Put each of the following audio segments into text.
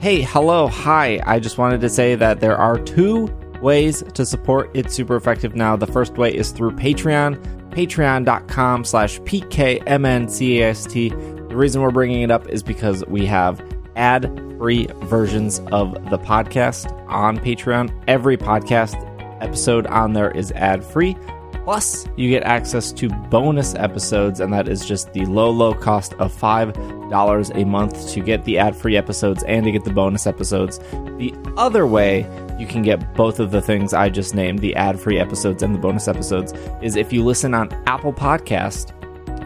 Hey, hello, hi. I just wanted to say that there are two ways to support It's Super Effective Now. The first way is through Patreon, patreon.com/PKMNCAST. The reason we're bringing it up is because we have ad-free versions of the podcast on Patreon. Every podcast episode on there is ad-free. Plus, you get access to bonus episodes, and that is just the low cost of $5 a month to get the ad-free episodes and to get the bonus episodes. The other way you can get both of the things I just named, the ad-free episodes and the bonus episodes, is if you listen on Apple Podcasts,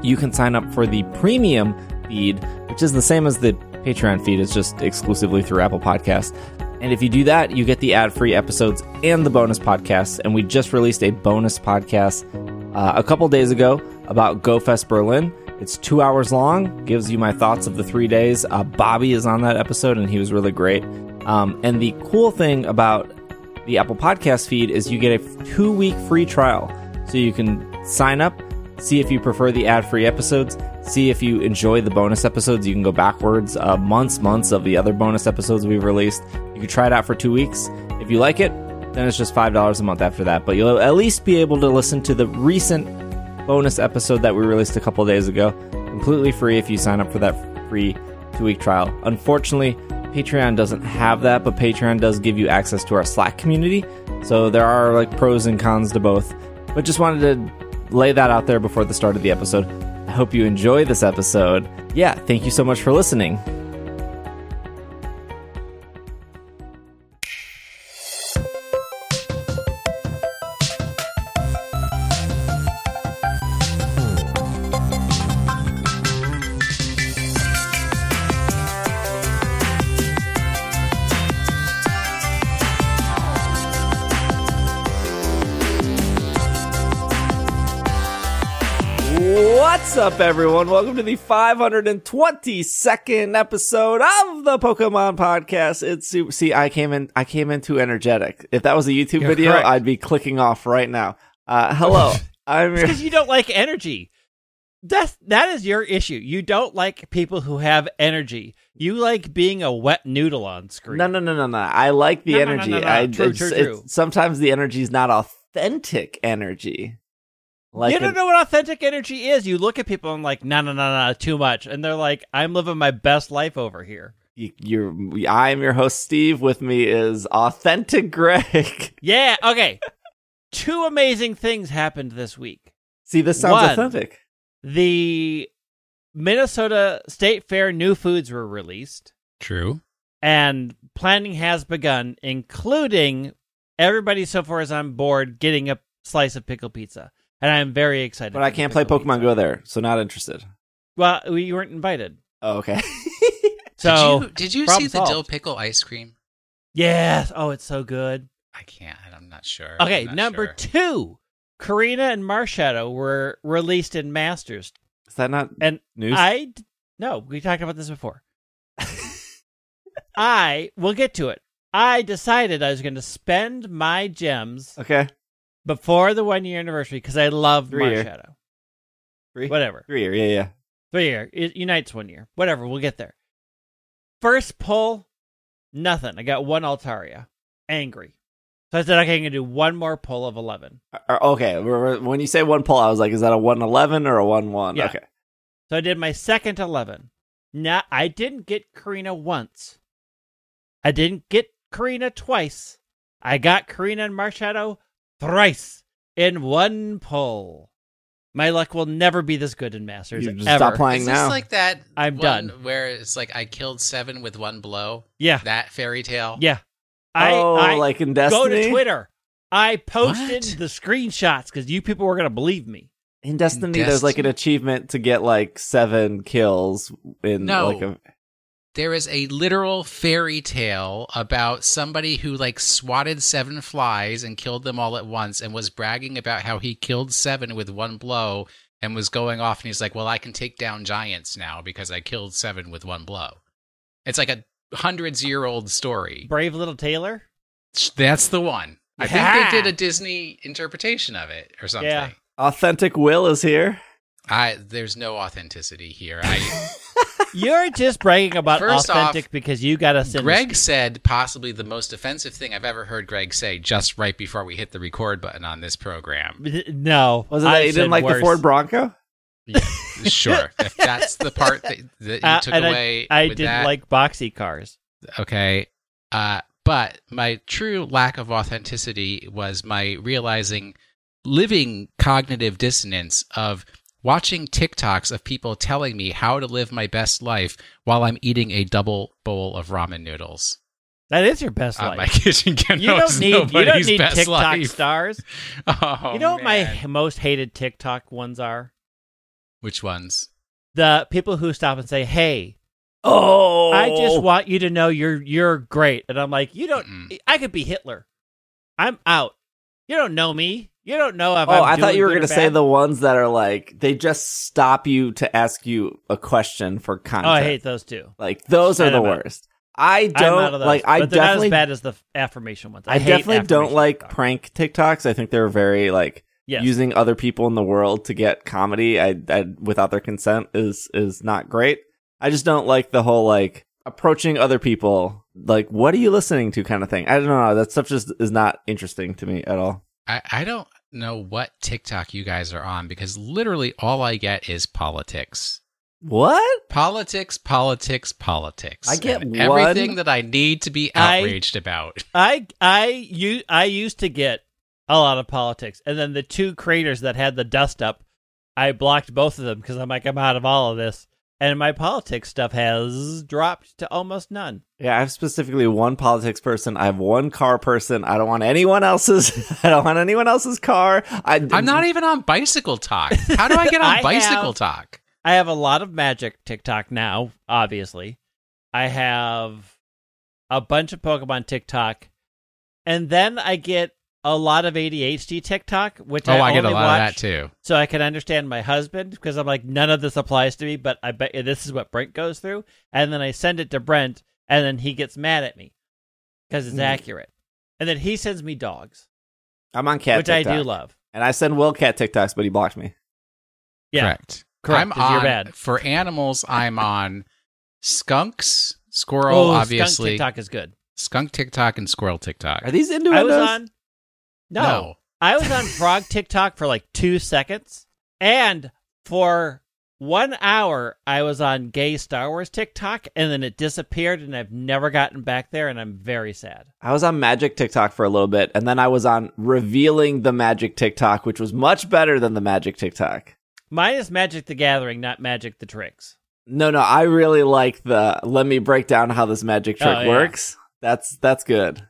you can sign up for the premium feed, which is the same as the Patreon feed. It's just exclusively through Apple Podcasts. And if you do that, you get the ad-free episodes and the bonus podcasts. And we just released a bonus podcast a couple days ago about GoFest Berlin. It's 2 hours long, gives you my thoughts of the 3 days. Bobby is on that episode, and he was really great. And the cool thing about the Apple Podcast feed is you get a 2-week free trial. So you can sign up, see if you prefer the ad-free episodes, see if you enjoy the bonus episodes. You can go backwards months of the other bonus episodes we've released. You can try it out for 2 weeks. If you like it, then it's just $5 a month after that. But you'll at least be able to listen to the recent bonus episode that we released a couple days ago, completely free if you sign up for that free 2-week trial. Unfortunately, Patreon doesn't have that, but Patreon does give you access to our Slack community. So there are like pros and cons to both. But just wanted to lay that out there before the start of the episode. I hope you enjoy this episode. Yeah, thank you so much for listening. What's up, everyone? Welcome to the 522nd episode of the Pokémon podcast. It's super. See, I came in too energetic. If that was a YouTube video, correct. I'd be clicking off right now. Hello, I'm because you don't like energy. That is your issue. You don't like people who have energy. You like being a wet noodle on screen. No. I like the energy. True. Sometimes the energy is not authentic energy. Like you don't know what authentic energy is. You look at people and like, no, too much. And they're like, I'm living my best life over here. I am your host, Steve. With me is Authentic Greg. Yeah, okay. 2 amazing things happened this week. See, this sounds authentic. The Minnesota State Fair new foods were released. True. And planning has begun, including everybody so far is on board getting a slice of pickle pizza. And I'm very excited. But I can't play Pokemon Go there, so not interested. Well, you weren't invited. Oh, okay. So did you see the dill pickle ice cream? Yes. Oh, it's so good. I can't. I'm not sure. Okay, number 2. Karina and Marshadow were released in Masters. Is that not news? No, we talked about this before. We'll get to it. I decided I was going to spend my gems. Okay. Before the 1-year anniversary, because I love Marshadow. 3? Whatever. 3-year, yeah. 3-year. It unites 1 year. Whatever, we'll get there. First pull, nothing. I got 1 Altaria. Angry. So I said, okay, I'm going to do 1 more pull of 11. Okay, when you say 1 pull, I was like, is that a 1-11 or a 1-1? Yeah. Okay. So I did my second 11. Now, I didn't get Karina once. I didn't get Karina twice. I got Karina and Marshadow thrice in 1 pull. My luck will never be this good in Masters. You ever. Stop playing now. It's like that. I'm done. Where it's like I killed 7 with 1 blow. Yeah, that fairy tale. Yeah. I like in Destiny. Go to Twitter. I posted the screenshots because you people were gonna believe me. In Destiny, there's like an achievement to get like 7 kills in There is a literal fairy tale about somebody who like swatted 7 flies and killed them all at once and was bragging about how he killed 7 with 1 blow and was going off. And he's like, well, I can take down giants now because I killed 7 with 1 blow. It's like a 100-year-old story. Brave Little Taylor? That's the one. Yeah. I think they did a Disney interpretation of it or something. Yeah. Authentic Will is here. There's no authenticity here. You're just bragging about first authentic off, because you got us in. Greg said possibly the most offensive thing I've ever heard Greg say just right before we hit the record button on this program. No. I didn't like worse. The Ford Bronco? Yeah, sure. If that's the part that you took away. I didn't like boxy cars. Okay. But my true lack of authenticity was my realizing living cognitive dissonance of watching TikToks of people telling me how to live my best life while I'm eating a double bowl of ramen noodles. That is your best life. My kitchen can you don't need TikTok life. Stars. Oh, you know what my most hated TikTok ones are? Which ones? The people who stop and say, "Hey, I just want you to know you're great," and I'm like, "You don't. Mm-mm. I could be Hitler. I'm out. You don't know me. You don't know if I'm." Oh, I thought you were going to say the ones that are like they just stop you to ask you a question for content. Oh, I hate those too. Like those are the worst. I don't like. But they're definitely not as bad as the affirmation ones. I definitely don't like prank TikToks. I think they're very like. Yes. Using other people in the world to get comedy without their consent is not great. I just don't like the whole, like, approaching other people, like, what are you listening to kind of thing. I don't know. That stuff just is not interesting to me at all. I don't know what TikTok you guys are on because literally all I get is politics. What? Politics. I get everything that I need to be outraged about. I used to get a lot of politics. And then the two creators that had the dust up, I blocked both of them because I'm like, I'm out of all of this. And my politics stuff has dropped to almost none. Yeah, I have specifically one politics person. I have one car person. I don't want anyone else's. I don't want anyone else's car. I'm not even on bicycle talk. How do I get on bicycle talk? I have a lot of magic TikTok now, obviously. I have a bunch of Pokemon TikTok. And then I get a lot of ADHD TikTok, which I only get a lot watch of that too. So I can understand my husband because I'm like, none of this applies to me, but I bet this is what Brent goes through. And then I send it to Brent, and then he gets mad at me because it's accurate. And then he sends me dogs. I'm on cat TikTok. Which I do love. And I send Will cat TikToks, but he blocked me. Yeah. Correct. I'm on, you're bad. For animals, I'm on skunks, squirrel, obviously. Skunk TikTok is good. Skunk TikTok and squirrel TikTok. Are these innuendos? No. I was on frog TikTok for like 2 seconds. And for 1 hour, I was on gay Star Wars TikTok. And then it disappeared. And I've never gotten back there. And I'm very sad. I was on magic TikTok for a little bit. And then I was on revealing the magic TikTok, which was much better than the magic TikTok. Mine is Magic the Gathering, not Magic the Tricks. No. I really like the let me break down how this magic trick works. That's good.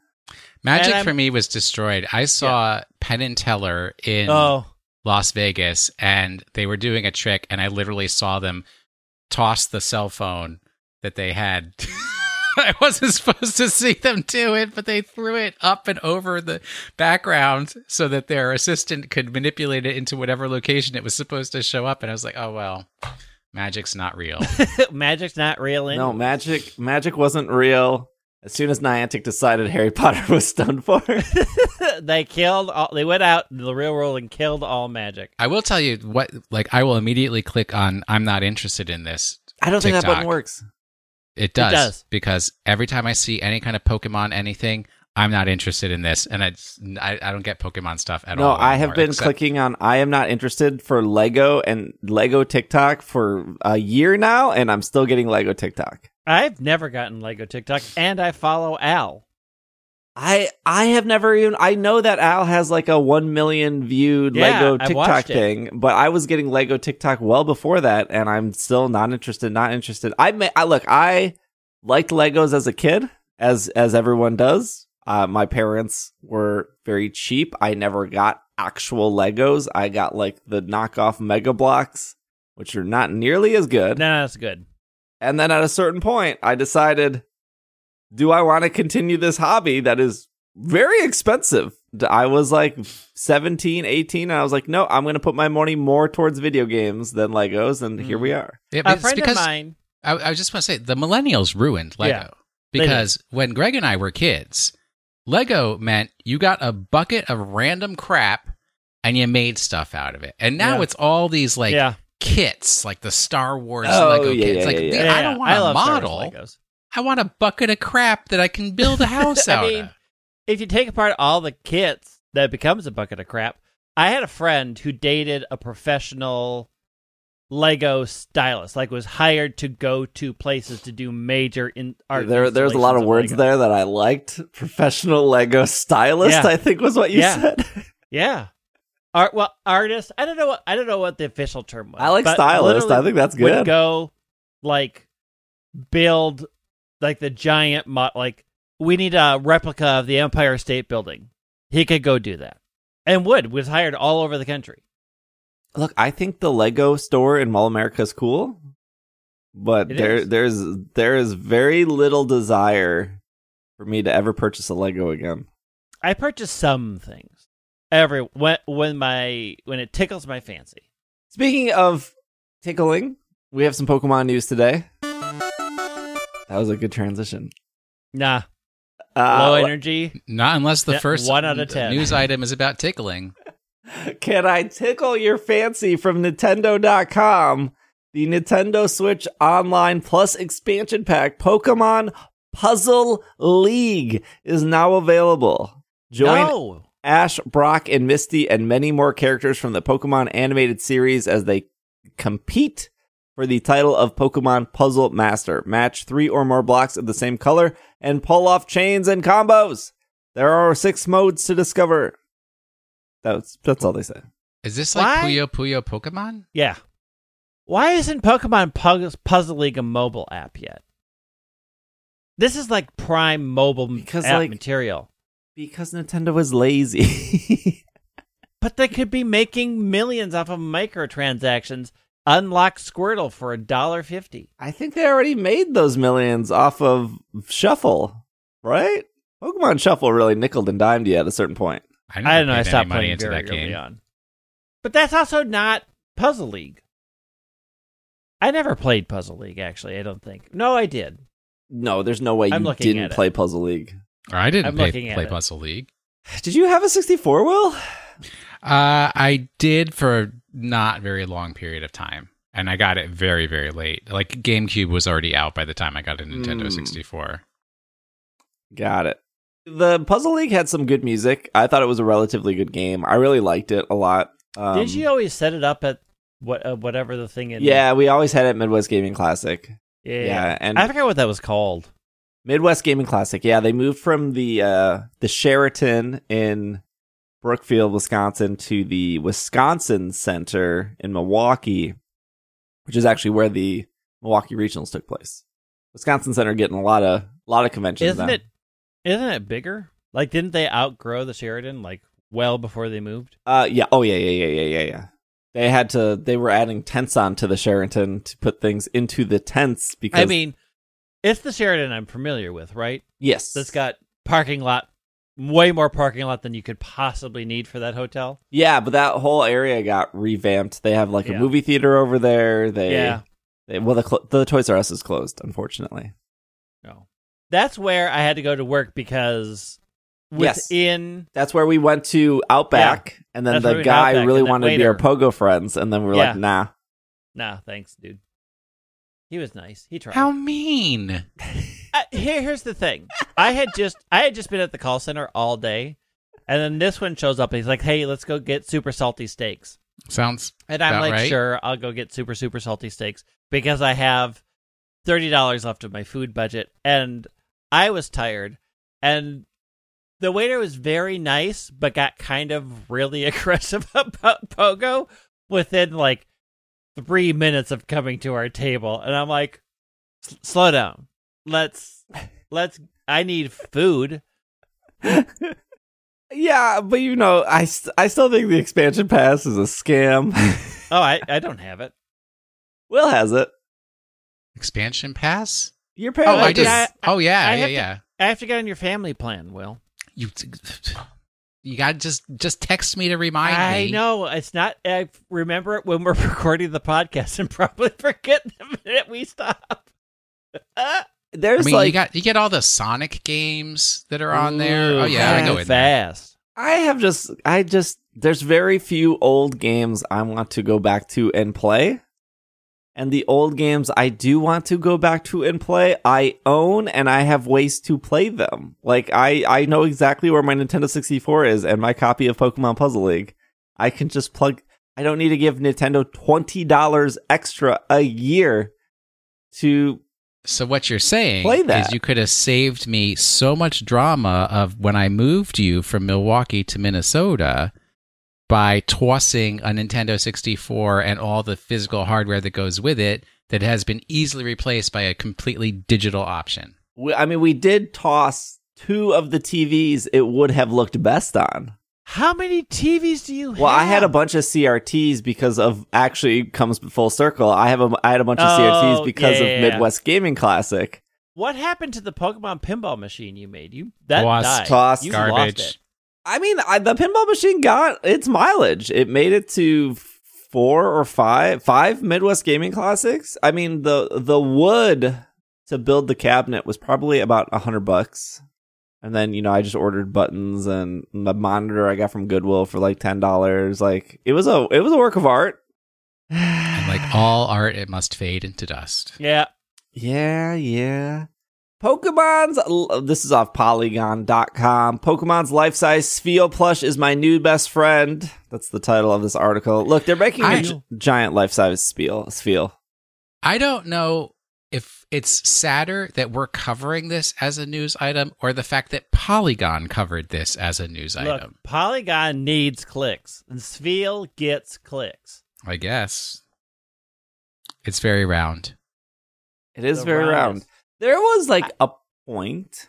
Magic for me was destroyed. I saw Penn and Teller in Las Vegas, and they were doing a trick, and I literally saw them toss the cell phone that they had. I wasn't supposed to see them do it, but they threw it up and over the background so that their assistant could manipulate it into whatever location it was supposed to show up. And I was like, oh, well, magic's not real. Magic's not real. No, magic wasn't real. As soon as Niantic decided Harry Potter was done for, they went out into the real world and killed all magic. I will tell you what, like, I will immediately click on I'm not interested in this. I don't think that button works. It does. Because every time I see any kind of Pokemon, anything, I'm not interested in this. And I don't get Pokemon stuff at all. No, I have been clicking on I am not interested for Lego and Lego TikTok for a year now, and I'm still getting Lego TikTok. I've never gotten Lego TikTok, and I follow Al. I have never even... I know that Al has like a 1 million viewed Lego TikTok thing, but I was getting Lego TikTok well before that, and I'm still not interested. I liked Legos as a kid, as everyone does. My parents were very cheap. I never got actual Legos. I got like the knockoff Mega Blocks, which are not nearly as good. No, that's good. And then at a certain point, I decided, do I want to continue this hobby that is very expensive? I was like 17, 18, and I was like, no, I'm going to put my money more towards video games than Legos, and here we are. Yeah, a friend of mine... I just want to say, the millennials ruined Lego. Yeah, because when Greg and I were kids, Lego meant you got a bucket of random crap, and you made stuff out of it. And now it's all these like... Yeah. kits, like the Star Wars Lego kits. I don't want a model. I want a bucket of crap that I can build a house out of. If you take apart all the kits, that becomes a bucket of crap. I had a friend who dated a professional Lego stylist, like was hired to go to places to do major art. There's a lot of words there that I liked. Professional Lego stylist, I think was what you said. Yeah. Artist. I don't know what the official term was. I like stylist. I think that's good. Would go like build like the giant like we need a replica of the Empire State Building. He could go do that. And was hired all over the country. Look, I think the Lego store in Mall America is cool, but there is very little desire for me to ever purchase a Lego again. I purchase some things when it tickles my fancy. Speaking of tickling, we have some Pokemon news today. That was a good transition. Nah. Low energy. Not unless the first 1 out of 10 news item is about tickling. Can I tickle your fancy from Nintendo.com? The Nintendo Switch Online Plus expansion pack, Pokémon Puzzle League, is now available. Join Ash, Brock, and Misty, and many more characters from the Pokémon animated series as they compete for the title of Pokémon Puzzle Master. Match 3 or more blocks of the same color and pull off chains and combos. There are 6 modes to discover. That's all they say. Is this like Puyo Puyo Pokemon? Yeah. Why isn't Pokemon Puzzle League a mobile app yet? This is like prime mobile app material. Because Nintendo is lazy. But they could be making millions off of microtransactions. Unlock Squirtle for $1.50. I think they already made those millions off of Shuffle, right? Pokemon Shuffle really nickeled and dimed you at a certain point. I don't know. I stopped playing into that game. On. But that's also not Puzzle League. I never played Puzzle League, actually, I don't think. No, I did. No, there's no way you didn't play Puzzle League. Or I didn't play Puzzle League. Did you have a 64, Will? I did for a not very long period of time. And I got it very, very late. Like, GameCube was already out by the time I got a Nintendo 64. Got it. The Puzzle League had some good music. I thought it was a relatively good game. I really liked it a lot. Did you always set it up at whatever the thing is? Yeah, we always had it at Midwest Gaming Classic. Yeah. And I forgot what that was called. Midwest Gaming Classic. Yeah, they moved from the Sheraton in Brookfield, Wisconsin, to the Wisconsin Center in Milwaukee, which is actually where the Milwaukee Regionals took place. Wisconsin Center getting a lot of conventions. Isn't it bigger? Like, didn't they outgrow the Sheraton, like, well before they moved? Yeah. Oh, yeah. They were adding tents onto the Sheraton to put things into the tents because... I mean, it's the Sheraton I'm familiar with, right? Yes. That's got way more parking lot than you could possibly need for that hotel. Yeah, but that whole area got revamped. They have, like, a movie theater over there. The Toys R Us is closed, unfortunately. No. That's where I had to go to work because that's where we went to Outback, and then the guy really wanted to be our Pogo friends, and then we were like, nah. Nah, thanks, dude. He was nice. He tried. How mean. Here's the thing. I had just been at the call center all day, and then this one shows up, and he's like, hey, let's go get super salty steaks. Sounds And I'm like, right. Sure, I'll go get super, super salty steaks, because I have $30 left of my food budget, and I was tired, and the waiter was very nice, but got kind of really aggressive about Pogo within, like, 3 minutes of coming to our table, and I'm like, slow down. Let's. I need food. Yeah, but, you know, I still think the expansion pass is a scam. Oh, I don't have it. Will has it. Expansion pass? You're paying. Oh, I have to get on your family plan, Will. You gotta just text me to remind me. I know it's not. I remember it when we're recording the podcast and probably forget the minute we stop. You get all the Sonic games that are on there. Oh yeah, I go in fast. There. There's very few old games I want to go back to and play. and the old games I do want to go back to and play, I own, and I have ways to play them. Like, I know exactly where my Nintendo 64 is and my copy of Pokémon Puzzle League. I can just plug... I don't need to give Nintendo $20 extra a year to... So what you're saying is you could have saved me so much drama of when I moved you from Milwaukee to Minnesota... by tossing a Nintendo 64 and all the physical hardware that goes with it that has been easily replaced by a completely digital option. I mean, we did toss two of the TVs it would have looked best on. How many TVs do you have? Well, I had a bunch of CRTs because of, actually comes full circle, I had a bunch of CRTs because of Midwest Gaming Classic. What happened to the Pokemon pinball machine you made? Tossed, garbage. Lost it. I mean, the pinball machine got its mileage. It made it to five Midwest Gaming Classics. I mean, the wood to build the cabinet was probably about $100, and then I just ordered buttons and the monitor I got from Goodwill for like $10. Like it was a work of art. And like all art, it must fade into dust. Yeah. Pokemon's, this is off Polygon.com, Pokemon's life-size Spheal plush is my new best friend. That's the title of this article. Look, they're making a giant life-size Spheal. I don't know if it's sadder that we're covering this as a news item or the fact that Polygon covered this as a news item. Polygon needs clicks, and Spheal gets clicks. I guess. It's very round. It is very round. There was like a point,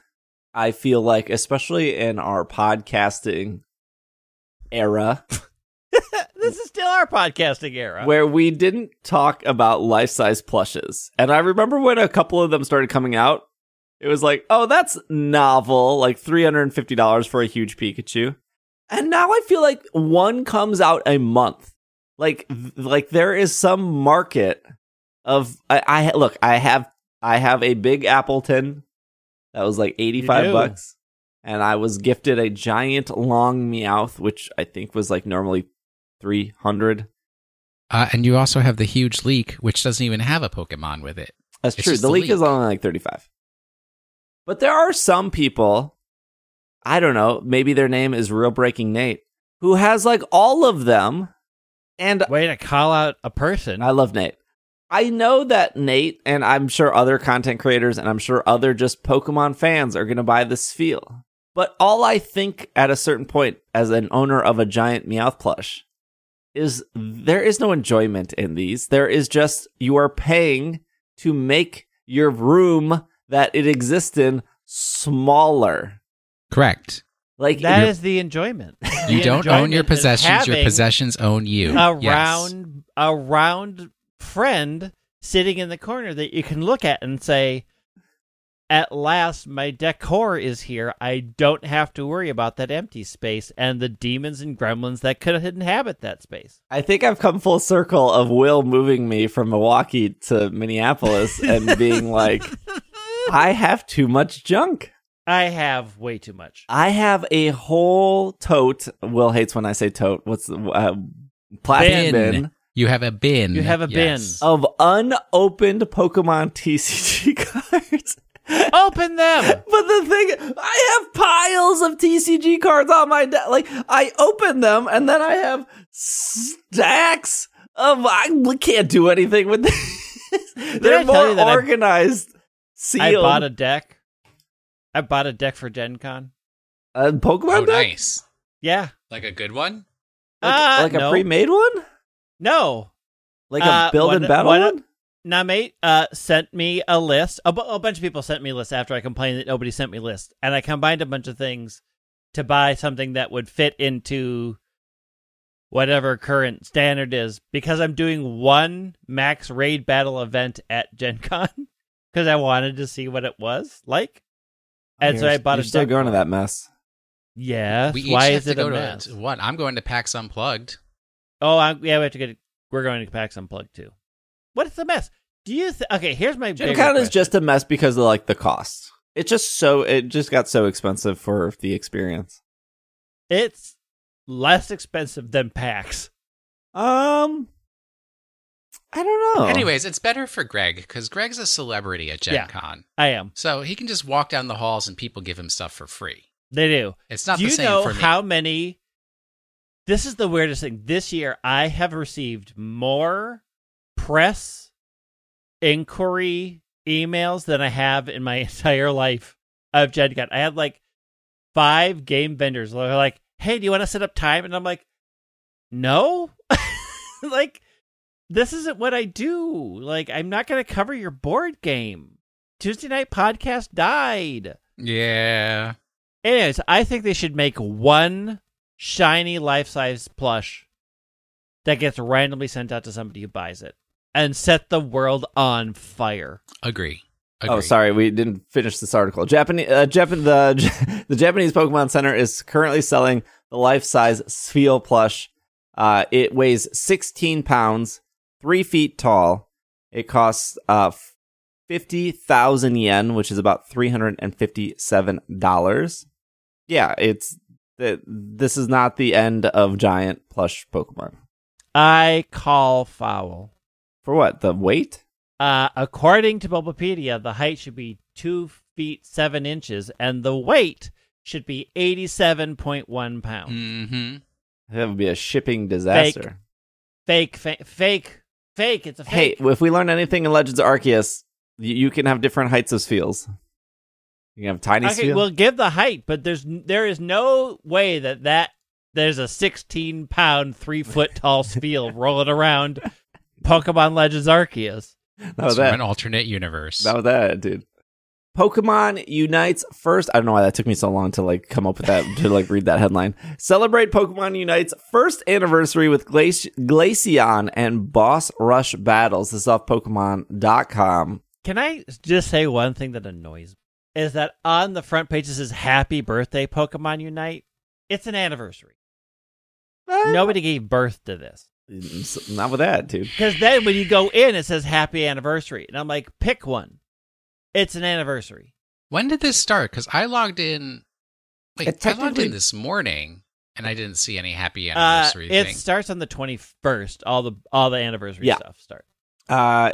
I feel like, especially in our podcasting era. This is still our podcasting era. Where we didn't talk about life-size plushes. And I remember when a couple of them started coming out, it was like, oh, that's novel, like $350 for a huge Pikachu. And now I feel like one comes out a month. Like there is some market of, I have a big Appleton that was like $85, and I was gifted a giant long Meowth, which I think was like normally $300. And you also have the huge Leek, which doesn't even have a Pokemon with it. That's true. The Leek is only like $35. But there are some people, I don't know, maybe their name is Real Breaking Nate, who has like all of them. And way to call out a person. I love Nate. I know that Nate, and I'm sure other content creators, and I'm sure other just Pokemon fans are going to buy the Spheal. But all I think at a certain point as an owner of a giant Meowth plush is there is no enjoyment in these. There is just, you are paying to make your room that it exists in smaller. Correct. Like that is the enjoyment. You don't own your possessions. Your possessions own you. A round friend sitting in the corner that you can look at and say, at last my decor is here. I don't have to worry about that empty space and the demons and gremlins that could inhabit that space. I think I've come full circle of Will moving me from Milwaukee to Minneapolis and being like, I have too much junk. I have way too much. I have a whole tote. Will hates when I say tote. What's the platinum bin. You have a bin. Yes. Of unopened Pokemon TCG cards. Open them! But the thing, I have piles of TCG cards on my desk. Like, I open them, and then I have stacks of... I can't do anything with this. They're more organized. I bought a deck. For Gen Con. A Pokemon deck? Nice. Yeah. Like a good one? Like a pre-made one? No. Like a build and battle one? Namate sent me a list. A bunch of people sent me lists after I complained that nobody sent me lists. And I combined a bunch of things to buy something that would fit into whatever current standard is. Because I'm doing one max raid battle event at Gen Con. Because I wanted to see what it was like. And so I bought You're still going to that mess. Yes. Why is it a mess? I'm going to PAX Unplugged. Oh, yeah, we're going to PAX Unplugged too. What is the mess? Do you okay? Here's my big question. Is just a mess because of like the cost. It just got so expensive for the experience. It's less expensive than PAX. I don't know. Anyways, it's better for Greg because Greg's a celebrity at Gen Con. I am. So he can just walk down the halls and people give him stuff for free. They do. It's not do the same for me. Do you know how many? This is the weirdest thing. This year, I have received more press inquiry emails than I have in my entire life of Gen Con. I had like 5 game vendors who are like, hey, do you want to set up time? And I'm like, no. Like, this isn't what I do. Like, I'm not going to cover your board game. Tuesday Night Podcast died. Yeah. Anyways, I think they should make one shiny life-size plush that gets randomly sent out to somebody who buys it and set the world on fire. Agree. Oh, sorry, we didn't finish this article. The Japanese Pokemon Center is currently selling the life-size Spheal plush. It weighs 16 pounds, 3 feet tall. It costs 50,000 yen, which is about $357. Yeah, this is not the end of giant plush Pokemon. I call foul. For what? The weight? According to Bulbapedia, the height should be 2 feet 7 inches, and the weight should be 87.1 pounds. Mm-hmm. That would be a shipping disaster. Fake. It's a fake. Hey, if we learn anything in Legends of Arceus, you can have different heights of Spheals. You can have tiny Spheal. Okay, we'll give the height, but there is no way that there's a 16-pound, 3-foot-tall Spheal rolling around Pokemon Legends Arceus. That's from an alternate universe. That was that, dude. Pokémon Unite's first... I don't know why that took me so long to come up with that, to read that headline. Celebrate Pokémon Unite's first anniversary with Glaceon and Boss Rush battles. This is off Pokemon.com. Can I just say one thing that annoys me? Is that on the front page, this is Happy Birthday Pokémon Unite. It's an anniversary. What? Nobody gave birth to this. Not with that, dude. Because then when you go in, it says Happy Anniversary. And I'm like, pick one. It's an anniversary. When did this start? Because I logged in. I logged in this morning, and I didn't see any happy anniversary thing. It starts on the 21st. All the anniversary stuff starts.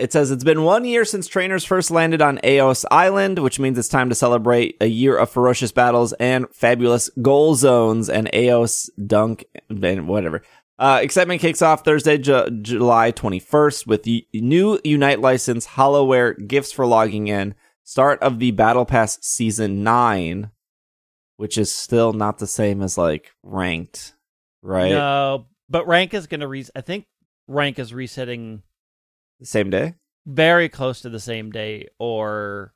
It says it's been 1 year since trainers first landed on Aos Island, which means it's time to celebrate a year of ferocious battles and fabulous goal zones and Aos dunk and whatever. Excitement kicks off Thursday, July 21st, with the new Unite license, Hollowware, gifts for logging in. Start of the Battle Pass Season 9, which is still not the same as, ranked, right? No, but rank is going to... I think rank is resetting... The same day? Very close to the same day, or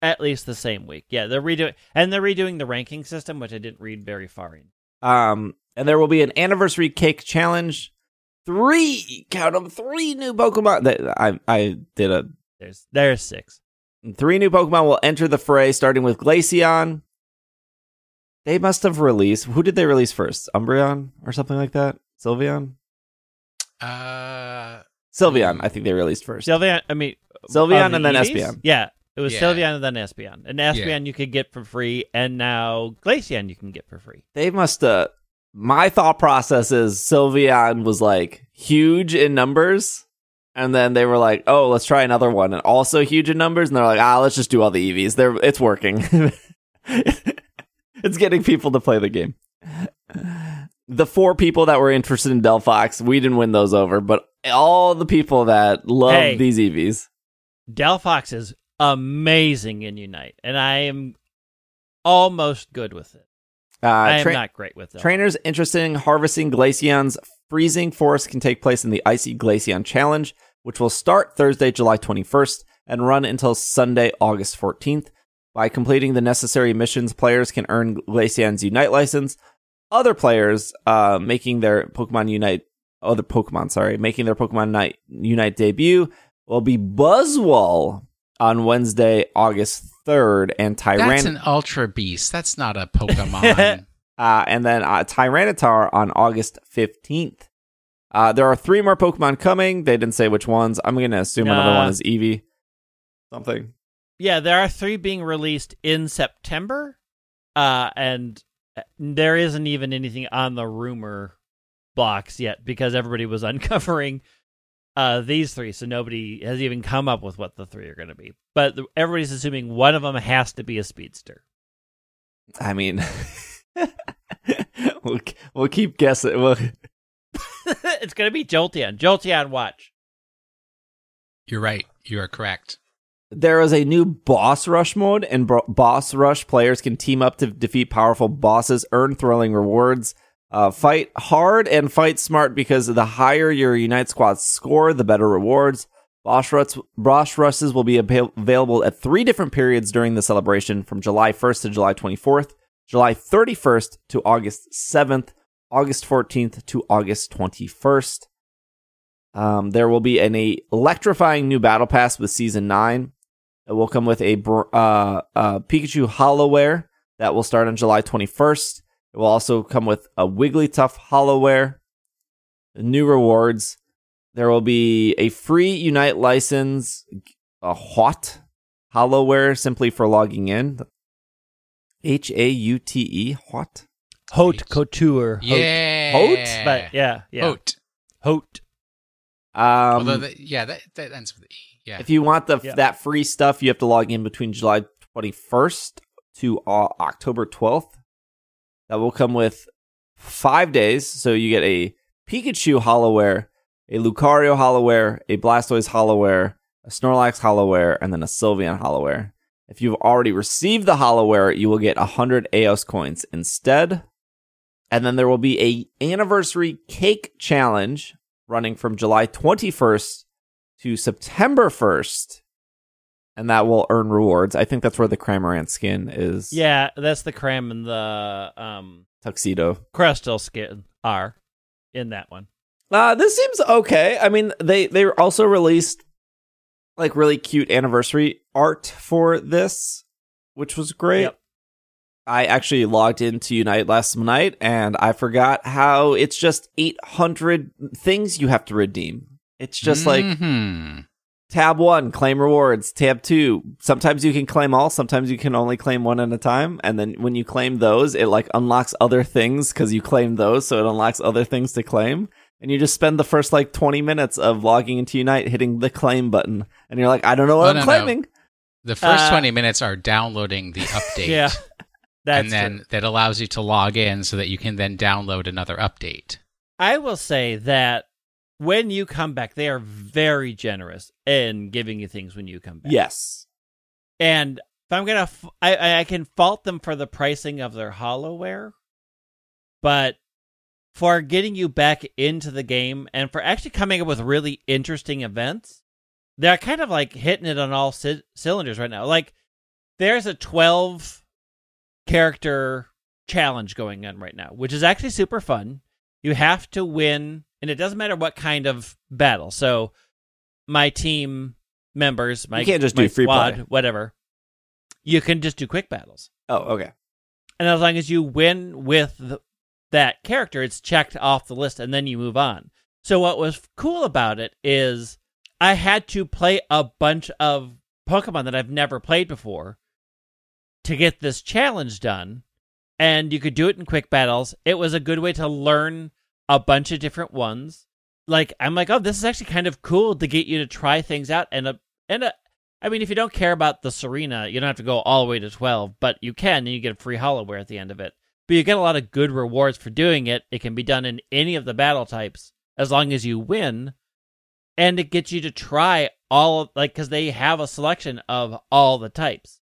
at least the same week. Yeah, they're redoing the ranking system, which I didn't read very far in. And there will be an anniversary cake challenge. 3 new Pokemon. There's 6. 3 new Pokemon will enter the fray, starting with Glaceon. They must have released... Who did they release first? Umbreon or something like that? Sylveon? Sylveon, I think they released first. Sylveon and then Espeon. Yeah, it was Sylveon and then Espeon. And Espeon you could get for free, and now Glaceon you can get for free. They must have... My thought process is Sylveon was, huge in numbers... And then they were like, oh, let's try another one. And also huge in numbers. And they're like, let's just do all the EVs. It's working. It's getting people to play the game. The 4 people that were interested in Delphox, we didn't win those over. But all the people that love these EVs. Delphox is amazing in Unite. And I am almost good with it. I am not great with it. Trainers interested in harvesting Glaceon's Freezing Forest can take place in the Icy Glaceon Challenge, which will start Thursday, July 21st, and run until Sunday, August 14th. By completing the necessary missions, players can earn Glaceon's Unite license. Other players making their Pokemon Unite debut will be Buzzwole on Wednesday, August 3rd, and Tyranitar. That's an Ultra Beast. That's not a Pokemon. And then Tyranitar on August 15th. There are 3 more Pokemon coming. They didn't say which ones. I'm going to assume another one is Eevee. Something. Yeah, there are 3 being released in September. And there isn't even anything on the rumor box yet because everybody was uncovering these three, so nobody has even come up with what the three are going to be. But everybody's assuming one of them has to be a speedster. I mean, we'll keep guessing. It's going to be Jolteon. Jolteon, watch. You're right. You are correct. There is a new Boss Rush mode, and Boss Rush players can team up to defeat powerful bosses, earn thrilling rewards, fight hard, and fight smart, because the higher your Unite Squad score, the better rewards. Boss Rushes will be available at three different periods during the celebration, from July 1st to July 24th, July 31st to August 7th, August 14th to August 21st. There will be an electrifying new battle pass with Season 9. It will come with a Pikachu Hollowware that will start on July 21st. It will also come with a Wigglytuff Hollowware. New rewards. There will be a free Unite license, a HAUT Hollowware, simply for logging in. H-A-U-T-E, HAUT. Haute Couture. Yeah. Haute? But yeah. Haute. Haute. Although that ends with E. Yeah. If you want that free stuff, you have to log in between July 21st to October 12th. That will come with 5 days, so you get a Pikachu Hollowware, a Lucario Hollowware, a Blastoise Hollowware, a Snorlax Hollowware, and then a Sylveon Hollowware. If you've already received the Hollowware, you will get 100 EOS coins instead. And then there will be a anniversary cake challenge running from July 21st to September 1st. And that will earn rewards. I think that's where the Cramorant skin is. Yeah, that's the Cram and the Tuxedo Crustle skin are in that one. This seems okay. I mean, they also released like really cute anniversary art for this, which was great. Yep. I actually logged into Unite last night, and I forgot how it's just 800 things you have to redeem. It's just like tab 1, claim rewards, tab 2. Sometimes you can claim all, sometimes you can only claim one at a time. And then when you claim those, it like unlocks other things because you claim those, so it unlocks other things to claim. And you just spend the first like 20 minutes of logging into Unite hitting the claim button. And you're like, I don't know what I'm claiming. No. The first 20 minutes are downloading the update. Yeah. That's and then true. That allows you to log in so that you can then download another update. I will say that when you come back, they are very generous in giving you things when you come back. Yes. And if I'm going to, I can fault them for the pricing of their Hollowware, but for getting you back into the game and for actually coming up with really interesting events, they're kind of like hitting it on all cylinders right now. Like there's a 12 character challenge going on right now, which is actually super fun. You have to win, and it doesn't matter what kind of battle. So my team members, you can't just do free squad, play. Whatever. You can just do quick battles. Oh, okay. And as long as you win with that character, it's checked off the list, and then you move on. So what was cool about it is I had to play a bunch of Pokemon that I've never played before to get this challenge done, and you could do it in quick battles. It was a good way to learn a bunch of different ones. Like, I'm like, oh, this is actually kind of cool to get you to try things out. And I mean, if you don't care about the Serena, you don't have to go all the way to 12, but you can, and you get a free Hollowware at the end of it. But you get a lot of good rewards for doing it. It can be done in any of the battle types, as long as you win. And it gets you to try because they have a selection of all the types.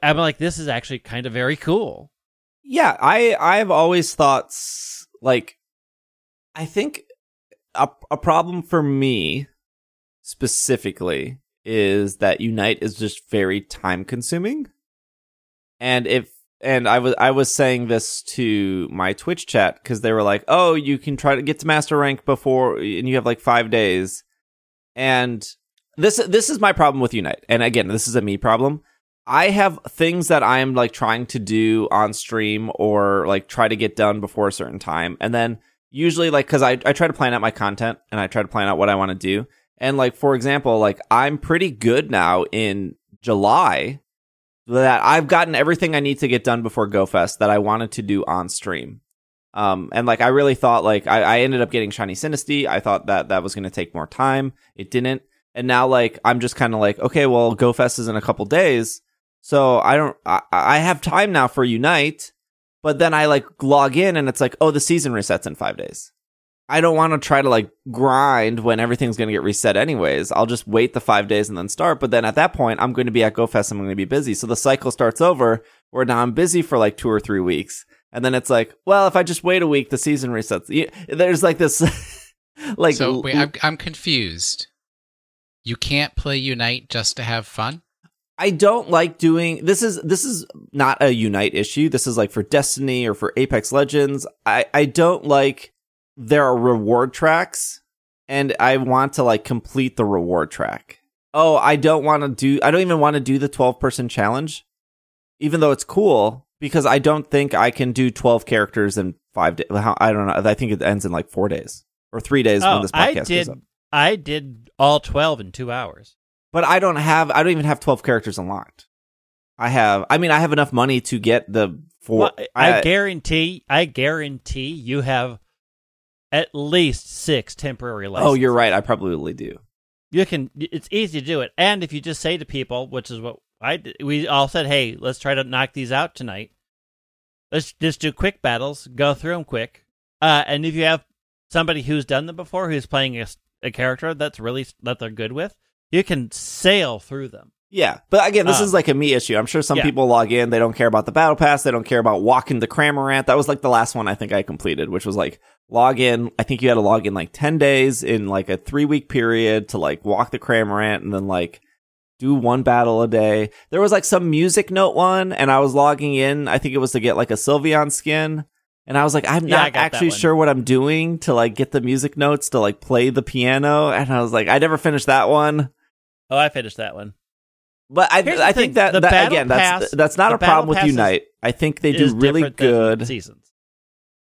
I'm like, this is actually kind of very cool. Yeah, I've always thought, like, I think a problem for me specifically is that Unite is just very time consuming. And I was saying this to my Twitch chat because they were like, oh, you can try to get to master rank before, and you have like 5 days. And this is my problem with Unite. And again, this is a me problem. I have things that I am like trying to do on stream or like try to get done before a certain time. And then usually like, cause I try to plan out my content and I try to plan out what I want to do. And like, for example, like I'm pretty good now in July that I've gotten everything I need to get done before GoFest that I wanted to do on stream. And like, I really thought, like, I ended up getting Shiny Sinistee. I thought that was going to take more time. It didn't. And now, like, I'm just kind of like, okay, well, GoFest is in a couple days, so I have time now for Unite. But then I like log in and it's like, oh, the season resets in 5 days. I don't want to try to like grind when everything's going to get reset anyways. I'll just wait the 5 days and then start. But then at that point, I'm going to be at GoFest. I'm going to be busy. So the cycle starts over where now I'm busy for like 2 or 3 weeks. And then it's like, well, if I just wait a week, the season resets. There's like this, like. So wait, I'm confused. You can't play Unite just to have fun? I don't like doing this is not a Unite issue. This is like for Destiny or for Apex Legends. I don't like, there are reward tracks and I want to like complete the reward track. Oh, I don't even want to do the 12-person challenge, even though it's cool, because I don't think I can do 12 characters in 5 days. I don't know. I think it ends in like 4 days or 3 days when this podcast goes up. I did all 12 in 2 hours. But I don't even have 12 characters unlocked. I have enough money to get the four. Well, I guarantee you have at least 6 temporary licenses. Oh, you're right. I probably do. It's easy to do it. And if you just say to people, which is what I did, we all said, hey, let's try to knock these out tonight. Let's just do quick battles, go through them quick. And if you have somebody who's done them before, who's playing a character that they're good with, you can sail through them. Yeah. But again, this is like a me issue. I'm sure some people log in. They don't care about the battle pass. They don't care about walking the Cramorant. That was like the last one I think I completed, which was like log in. I think you had to log in like 10 days in like a 3-week period to like walk the Cramorant and then like do one battle a day. There was like some music note one and I was logging in. I think it was to get like a Sylveon skin. And I was like, I'm not actually sure what I'm doing to like get the music notes to like play the piano. And I was like, I never finished that one. Oh, I finished that one. But I think that again, that's not a problem with Unite. I think they do really good seasons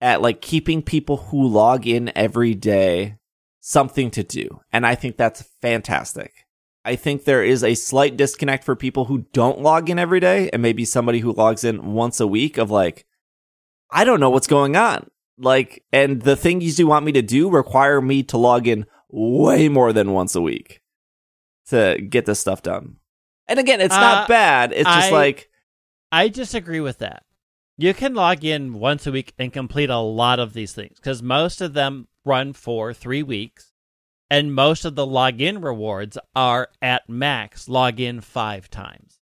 at like keeping people who log in every day something to do. And I think that's fantastic. I think there is a slight disconnect for people who don't log in every day and maybe somebody who logs in once a week of like, I don't know what's going on. Like, and the things you want me to do require me to log in way more than once a week to get this stuff done. And again, it's not bad. It's just like, I disagree with that. You can log in once a week and complete a lot of these things because most of them run for 3 weeks and most of the login rewards are at max login 5 times.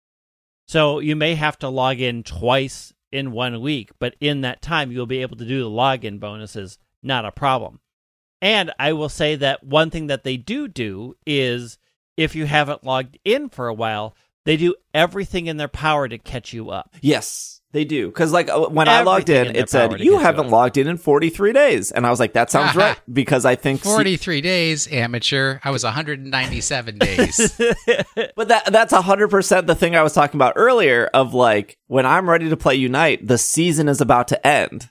So you may have to log in twice in 1 week, but in that time you'll be able to do the login bonuses. Not a problem. And I will say that one thing that they do is, if you haven't logged in for a while, they do everything in their power to catch you up. Yes, they do. Because like when I logged in, it said, you haven't logged in 43 days. And I was like, that sounds right. Because I think 43 days, amateur. I was 197 days. But that's 100% the thing I was talking about earlier of like, when I'm ready to play Unite, the season is about to end.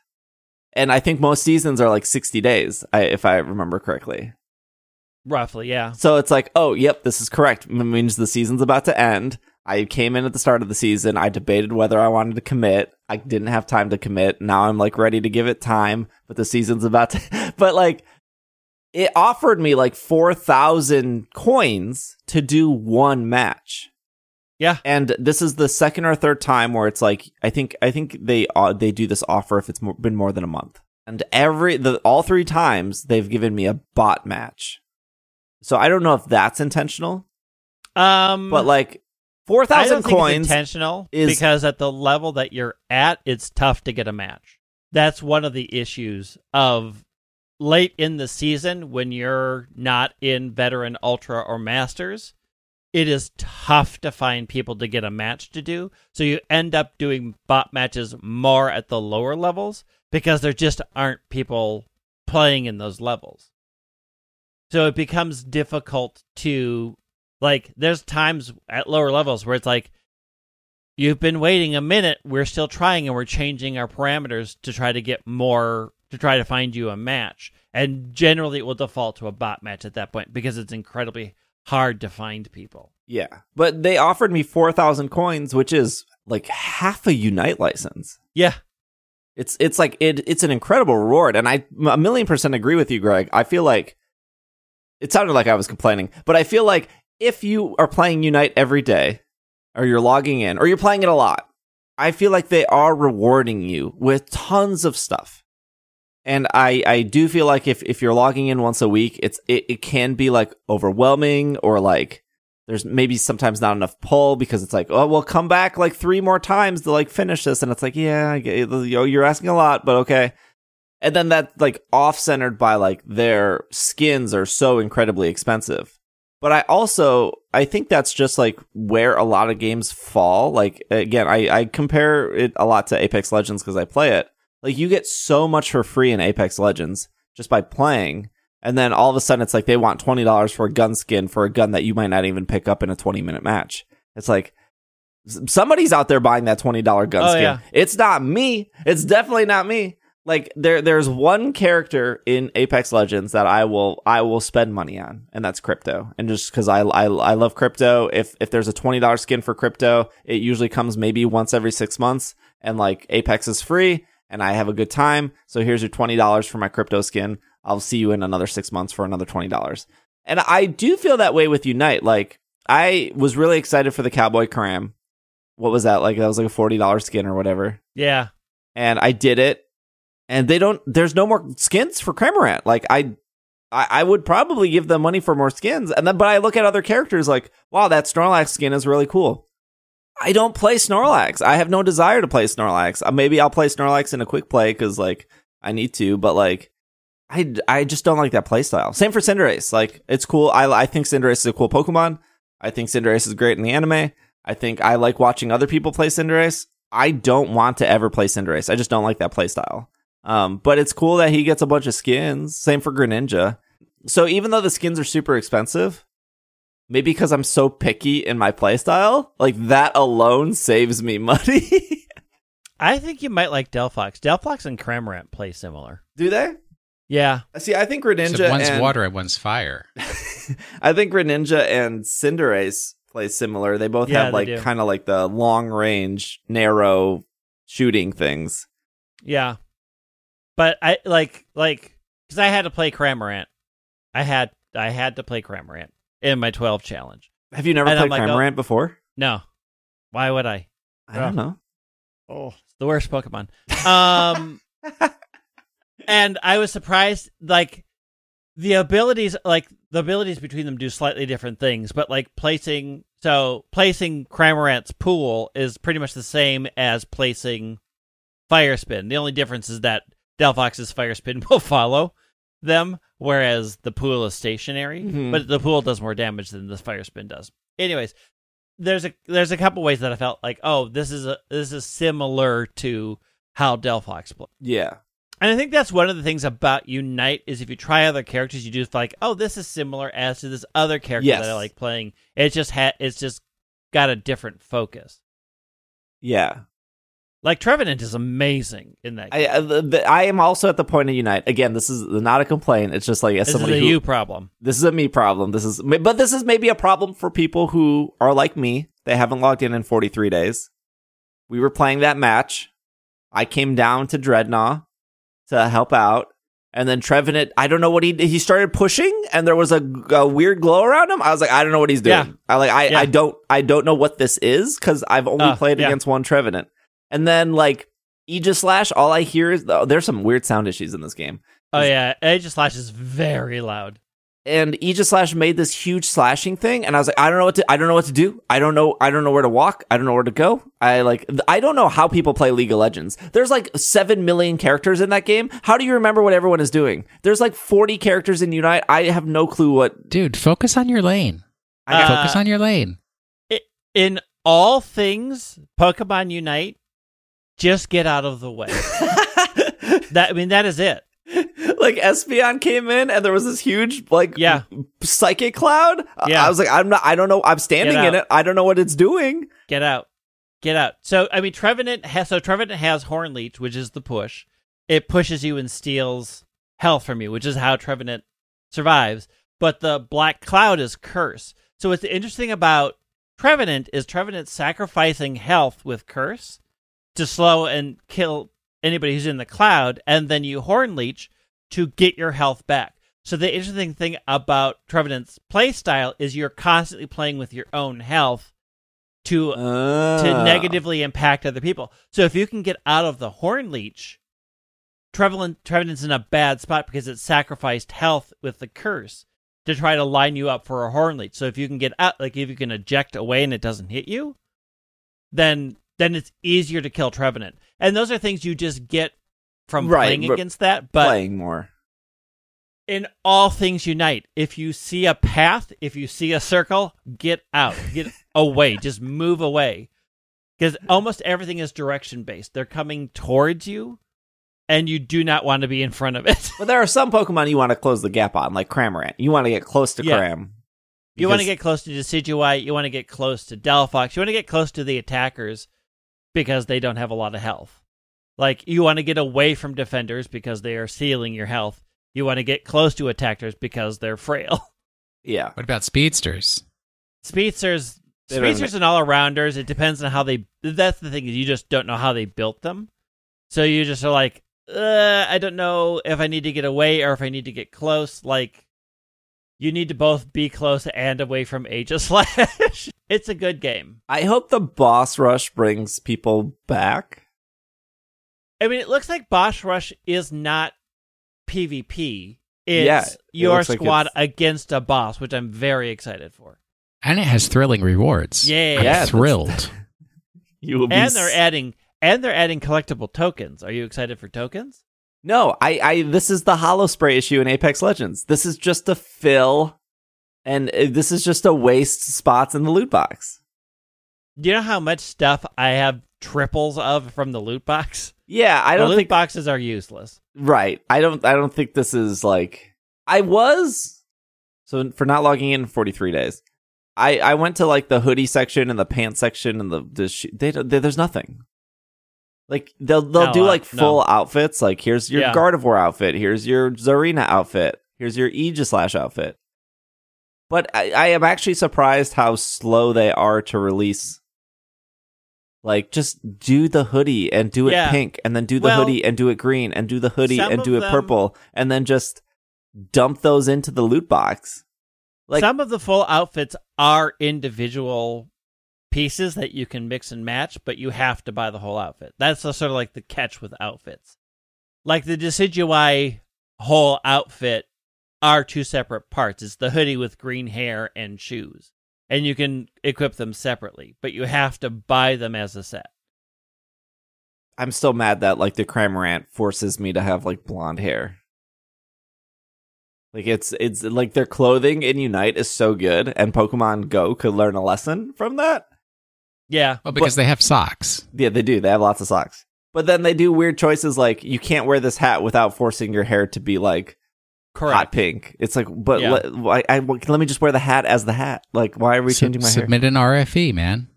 And I think most seasons are like 60 days, if I remember correctly. Roughly, yeah. So it's like, oh, yep, this is correct. It means the season's about to end. I came in at the start of the season. I debated whether I wanted to commit. I didn't have time to commit. Now I'm like ready to give it time, but the season's about to. But like, it offered me like 4,000 coins to do one match. Yeah. And this is the second or third time where it's like, I think they do this offer if it's been more than a month. And all 3 times they've given me a bot match. So I don't know if that's intentional, but like 4,000 coins think it's intentional is, because at the level that you're at, it's tough to get a match. That's one of the issues of late in the season when you're not in Veteran, Ultra, or Masters. It is tough to find people to get a match to do. So you end up doing bot matches more at the lower levels because there just aren't people playing in those levels. So it becomes difficult to, like, there's times at lower levels where it's like, you've been waiting a minute, we're still trying, and we're changing our parameters to try to get more, to try to find you a match. And generally it will default to a bot match at that point because it's incredibly hard to find people. Yeah, but they offered me 4,000 coins, which is like half a Unite license. Yeah. It's an incredible reward, and I 1,000,000% agree with you, Greg. I feel like it sounded like I was complaining, but I feel like if you are playing Unite every day, or you're logging in, or you're playing it a lot, I feel like they are rewarding you with tons of stuff. And I do feel like if you're logging in once a week, it can be like overwhelming, or like there's maybe sometimes not enough pull because it's like, oh, we'll come back like 3 more times to like finish this. And it's like, yeah, you're asking a lot, but okay. And then that like off-centered by like their skins are so incredibly expensive. But I think that's just like where a lot of games fall. Like, again, I compare it a lot to Apex Legends because I play it. Like, you get so much for free in Apex Legends just by playing, and then all of a sudden it's like they want $20 for a gun skin for a gun that you might not even pick up in a 20-minute match. It's like, somebody's out there buying that $20 gun skin. Yeah. It's not me. It's definitely not me. Like, there's one character in Apex Legends that I will spend money on, and that's Crypto. And just because I love Crypto, if there's a $20 skin for Crypto, it usually comes maybe once every 6 months, and like Apex is free, and I have a good time, so here's your $20 for my Crypto skin. I'll see you in another 6 months for another $20. And I do feel that way with Unite. Like, I was really excited for the Cowboy Cram. What was that? Like, that was like a $40 skin or whatever. Yeah. And I did it. And there's no more skins for Cramorant. Like, I would probably give them money for more skins. And then, but I look at other characters like, wow, that Snorlax skin is really cool. I don't play Snorlax. I have no desire to play Snorlax. Maybe I'll play Snorlax in a quick play because, like, I need to. But, like, I just don't like that playstyle. Same for Cinderace. Like, it's cool. I think Cinderace is a cool Pokemon. I think Cinderace is great in the anime. I think I like watching other people play Cinderace. I don't want to ever play Cinderace. I just don't like that playstyle. But it's cool that he gets a bunch of skins. Same for Greninja. So even though the skins are super expensive, maybe because I'm so picky in my playstyle, like that alone saves me money. I think you might like Delphox. Delphox and Cramorant play similar. Do they? Yeah. See, I think Greninja one's water and one's fire. I think Greninja and Cinderace play similar. They both have like kind of like the long range, narrow shooting things. Yeah. But I like because I had to play Cramorant. I had to play Cramorant in my 12 challenge. Have you never played Cramorant before? No. Why would I? I don't know. Oh, it's the worst Pokemon. And I was surprised, like, the abilities between them do slightly different things, but like placing Cramorant's pool is pretty much the same as placing Fire Spin. The only difference is that Delphox's Fire Spin will follow them, whereas the pool is stationary, but the pool does more damage than the Fire Spin does. Anyways, there's a couple ways that I felt like, oh, this is similar to how Delphox plays. Yeah. And I think that's one of the things about Unite is if you try other characters, you do feel like, oh, this is similar as to this other character that I like playing. It's just got a different focus. Yeah. Like, Trevenant is amazing in that game. I am also at the point of Unite. Again, this is not a complaint. It's just like... This is a problem. This is a me problem. But this is maybe a problem for people who are like me. They haven't logged in 43 days. We were playing that match. I came down to Dreadnought to help out. And then Trevenant, I don't know what he did. He started pushing, and there was a weird glow around him. I was like, I don't know what he's doing. Yeah. I don't know what this is, because I've only played against one Trevenant. And then, like, Aegislash, all I hear is... there's some weird sound issues in this game. Oh, yeah. Aegislash is very loud. And Aegislash made this huge slashing thing, and I was like, I don't know what to do. I don't know where to walk. I don't know where to go. I don't know how people play League of Legends. There's, like, 7 million characters in that game. How do you remember what everyone is doing? There's, like, 40 characters in Unite. I have no clue what... Dude, focus on your lane. Focus on your lane. In all things, Pokemon Unite... just get out of the way. That is it. Like, Espeon came in, and there was this huge, like, psychic cloud. Yeah. I was like, I don't know. I'm standing in it. I don't know what it's doing. Get out. So, I mean, Trevenant has Horn Leech, which is the push. It pushes you and steals health from you, which is how Trevenant survives. But the black cloud is curse. So what's interesting about Trevenant is Trevenant sacrificing health with curse to slow and kill anybody who's in the cloud, and then you Horn Leech to get your health back. So the interesting thing about Trevenant's playstyle is you're constantly playing with your own health to negatively impact other people. So if you can get out of the Horn Leech, Trevenant's in a bad spot because it sacrificed health with the curse to try to line you up for a Horn Leech. So if you can get out, like if you can eject away and it doesn't hit you, then it's easier to kill Trevenant. And those are things you just get from playing against that. But playing more. In all things Unite, if you see a path, if you see a circle, get out. Get away. Just move away. Because almost everything is direction-based. They're coming towards you, and you do not want to be in front of it. Well, there are some Pokemon you want to close the gap on, like Cramorant. You want to get close to Cram. Because... You want to get close to Decidueye. You want to get close to Delphox. You want to get close to the attackers because they don't have a lot of health. Like, you want to get away from defenders because they are stealing your health. You want to get close to attackers because they're frail. Yeah. What about speedsters? Speedsters and all-arounders, it depends on how they... That's the thing, is you just don't know how they built them. So you just are like, I don't know if I need to get away or if I need to get close. Like, you need to both be close and away from Aegislash. It's a good game. I hope the Boss Rush brings people back. I mean, it looks like Boss Rush is not PvP. It's your squad against a boss, which I'm very excited for. And it has thrilling rewards. Yeah, I'm thrilled. You will be. And they're adding collectible tokens. Are you excited for tokens? No, I this is the Holo Spray issue in Apex Legends. This is just to fill, and this is just to waste spots in the loot box. Do you know how much stuff I have triples of from the loot box? Yeah, I don't think boxes are useless. Right. I don't think this is like I was. So for not logging in 43 days, I went to like the hoodie section and the pants section and there's nothing. Like they'll do like full outfits. Like here's your Gardevoir outfit. Here's your Zarina outfit. Here's your Aegislash outfit. But I am actually surprised how slow they are to release. Like, just do the hoodie and do it pink, and then do the hoodie and do it green, and do the hoodie and do it purple, and then just dump those into the loot box. Like, some of the full outfits are individual pieces that you can mix and match, but you have to buy the whole outfit. That's sort of like the catch with outfits. Like, the Decidueye whole outfit are two separate parts. It's the hoodie with green hair and shoes. And you can equip them separately, but you have to buy them as a set. I'm still mad that like the Cramorant forces me to have like blonde hair. Like it's like their clothing in Unite is so good, and Pokemon Go could learn a lesson from that. Yeah, well, because they have socks. Yeah, they do. They have lots of socks. But then they do weird choices like you can't wear this hat without forcing your hair to be like. Correct. Hot pink. It's like, but let me just wear the hat as the hat. Like, why are we changing my hair? Submit an RFE, man.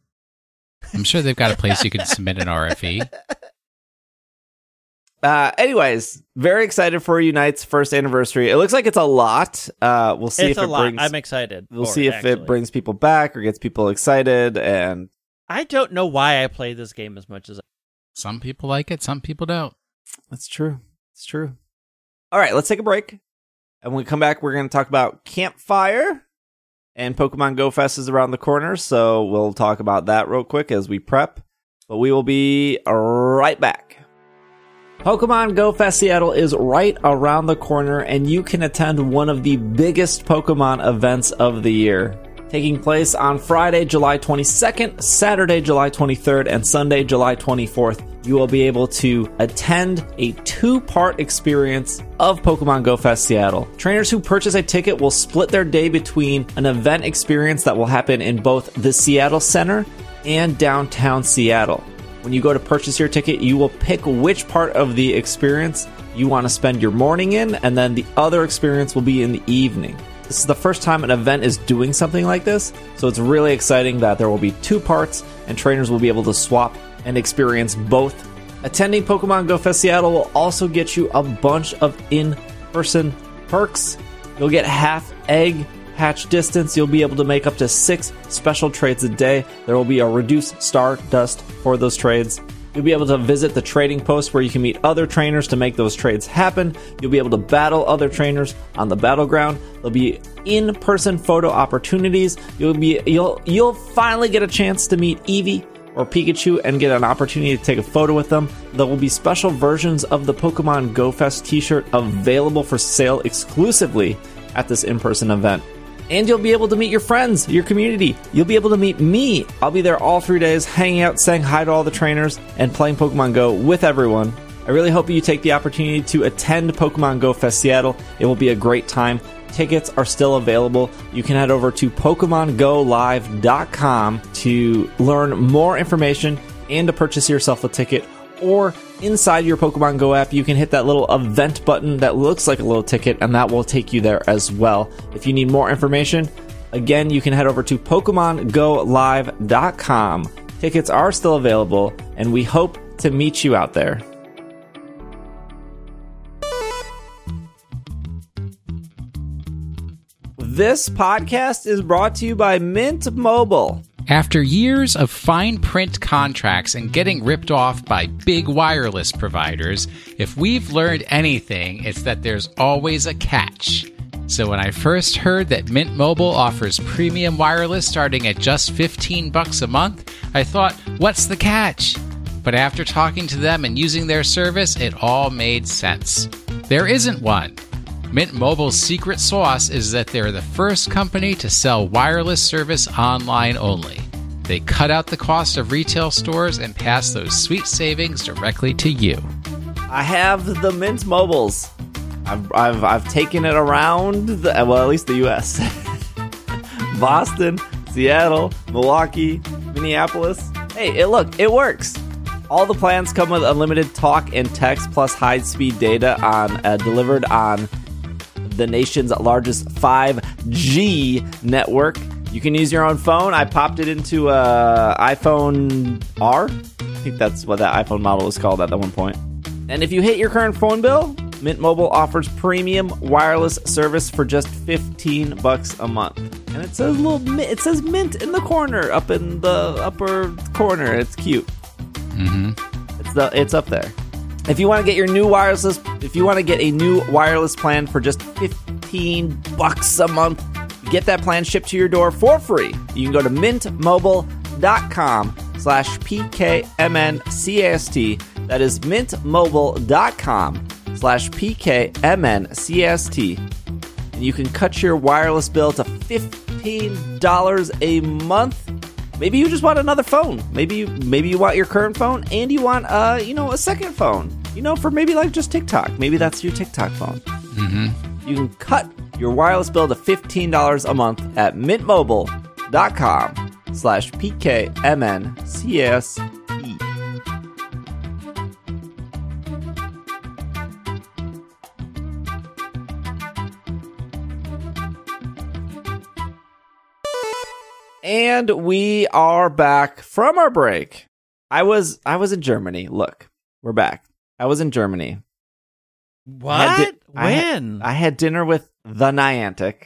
I'm sure they've got a place you can submit an RFE. Anyways, very excited for Unite's first anniversary. It looks like it's a lot. We'll see I'm excited. We'll see if it brings people back or gets people excited. And I don't know why I play this game as much as I. Some people like it. Some people don't. That's true. It's true. All right, let's take a break. And when we come back, we're going to talk about Campfire, and Pokemon Go Fest is around the corner, so we'll talk about that real quick as we prep, but we will be right back. Pokemon Go Fest Seattle is right around the corner, and you can attend one of the biggest Pokemon events of the year, taking place on Friday, July 22nd, Saturday, July 23rd, and Sunday, July 24th. You will be able to attend a two-part experience of Pokemon Go Fest Seattle. Trainers who purchase a ticket will split their day between an event experience that will happen in both the Seattle Center and downtown Seattle. When you go to purchase your ticket, you will pick which part of the experience you want to spend your morning in, and then the other experience will be in the evening. This is the first time an event is doing something like this, so it's really exciting that there will be two parts, and trainers will be able to swap and experience both. Attending Pokemon Go Fest Seattle will also get you a bunch of in-person perks. You'll get half egg hatch distance. You'll be able to make up to 6 special trades a day. There will be a reduced Stardust for those trades. You'll be able to visit the trading post where you can meet other trainers to make those trades happen. You'll be able to battle other trainers on the battleground. There'll be in-person photo opportunities. You'll finally get a chance to meet Eevee or Pikachu and get an opportunity to take a photo with them. There will be special versions of the Pokemon GoFest t-shirt available for sale exclusively at this in-person event. And you'll be able to meet your friends, your community. You'll be able to meet me. I'll be there all 3 days, hanging out, saying hi to all the trainers, and playing Pokemon Go with everyone. I really hope you take the opportunity to attend Pokemon Go Fest Seattle. It will be a great time. Tickets are still available. You can head over to PokemonGoLive.com to learn more information and to purchase yourself a ticket. Or inside your Pokemon Go app, you can hit that little event button that looks like a little ticket, and that will take you there as well. If you need more information, again, you can head over to PokemonGoLive.com. Tickets are still available, and we hope to meet you out there. This podcast is brought to you by Mint Mobile. After years of fine print contracts and getting ripped off by big wireless providers, if we've learned anything, it's that there's always a catch. So when I first heard that Mint Mobile offers premium wireless starting at just $15 a month, I thought, what's the catch? But after talking to them and using their service, it all made sense. There isn't one. Mint Mobile's secret sauce is that they're the first company to sell wireless service online only. They cut out the cost of retail stores and pass those sweet savings directly to you. I have the Mint Mobiles. I've taken it around, at least the U.S. Boston, Seattle, Milwaukee, Minneapolis. Hey, it works. All the plans come with unlimited talk and text plus high-speed data delivered on the nation's largest 5G network. You can use your own phone. I popped it into iPhone R. I think that's what that iPhone model was called at that one point. And if you hit your current phone bill, Mint Mobile offers premium wireless service for just $15 a month. And it says Mint in the corner, up in the upper corner. It's cute. Mm-hmm. It's up there. If you want to get a new wireless plan for just $15 a month, get that plan shipped to your door for free. You can go to mintmobile.com/PKMNCAST. That is mintmobile.com/PKMNCAST. And you can cut your wireless bill to $15 a month. Maybe you just want another phone. Maybe you want your current phone and you want a second phone. For maybe like just TikTok. Maybe that's your TikTok phone. Mm-hmm. You can cut your wireless bill to $15 a month at mintmobile.com/PKMNCAST. And we are back from our break. I was in Germany. Look, we're back. I was in Germany. What? I had dinner with the Niantic.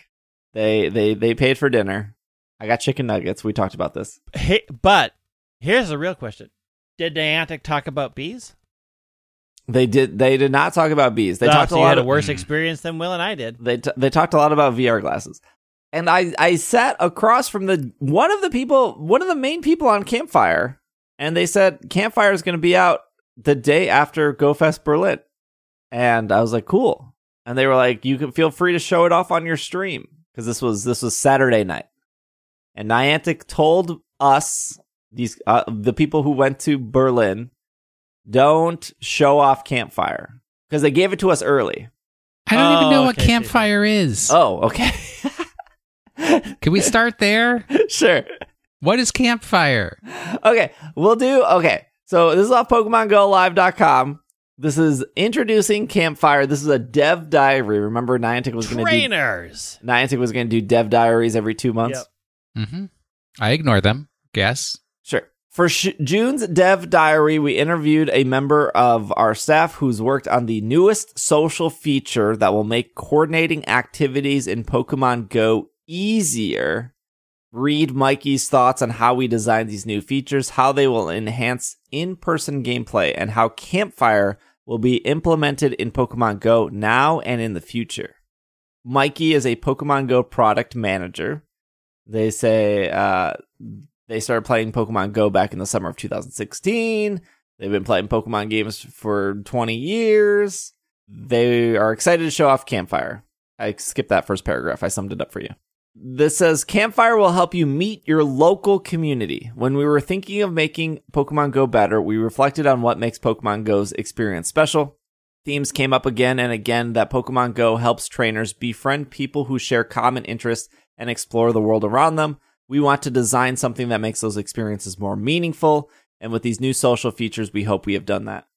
They paid for dinner. I got chicken nuggets. We talked about this. Hey, but here's the real question: did Niantic talk about bees? They did not talk about bees. They talked a lot. You had a worse experience than Will and I did. They talked a lot about VR glasses. And I sat across from one of the main people on Campfire, and they said Campfire is going to be out the day after GoFest Berlin, and I was like, cool. And they were like, you can feel free to show it off on your stream, because this was Saturday night, and Niantic told us the people who went to Berlin, don't show off Campfire because they gave it to us early. I don't even know what Campfire is. Oh, okay. Can we start there? Sure. What is Campfire? Okay, we'll do... Okay, so this is off PokemonGoLive.com. This is introducing Campfire. This is a dev diary. Remember, Niantic was going to do... Trainers! Niantic was going to do dev diaries every 2 months. Yep. Mm-hmm. I ignore them. Guess. Sure. For June's dev diary, we interviewed a member of our staff who's worked on the newest social feature that will make coordinating activities in Pokemon Go easier. read Mikey's thoughts on how we design these new features, how they will enhance in-person gameplay, and how Campfire will be implemented in Pokemon Go now and in the future. Mikey is a Pokemon Go product manager. They say they started playing Pokemon Go back in the summer of 2016. They've been playing Pokemon games for 20 years. They are excited to show off Campfire. I skipped that first paragraph. I summed it up for you. This says, Campfire will help you meet your local community. When we were thinking of making Pokemon Go better, we reflected on what makes Pokemon Go's experience special. Themes came up again and again that Pokemon Go helps trainers befriend people who share common interests and explore the world around them. We want to design something that makes those experiences more meaningful, and with these new social features, we hope we have done that.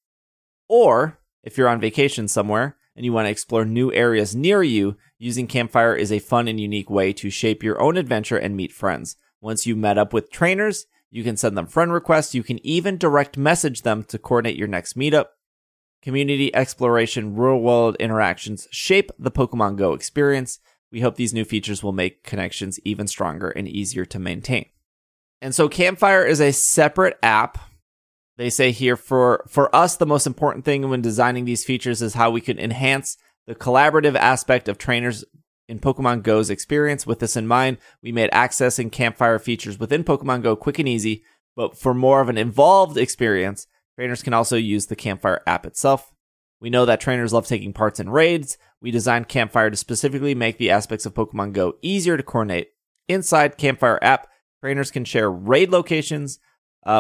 Or, if you're on vacation somewhere, and you want to explore new areas near you, using Campfire is a fun and unique way to shape your own adventure and meet friends. Once you met up with trainers, you can send them friend requests. You can even direct message them to coordinate your next meetup. Community exploration, real-world interactions shape the Pokemon Go experience. We hope these new features will make connections even stronger and easier to maintain. And so Campfire is a separate app. They say here, for us, the most important thing when designing these features is how we could enhance the collaborative aspect of trainers in Pokemon Go's experience. With this in mind, we made accessing Campfire features within Pokemon Go quick and easy, but for more of an involved experience, trainers can also use the Campfire app itself. We know that trainers love taking parts in raids. We designed Campfire to specifically make the aspects of Pokemon Go easier to coordinate. Inside Campfire app, trainers can share raid locations,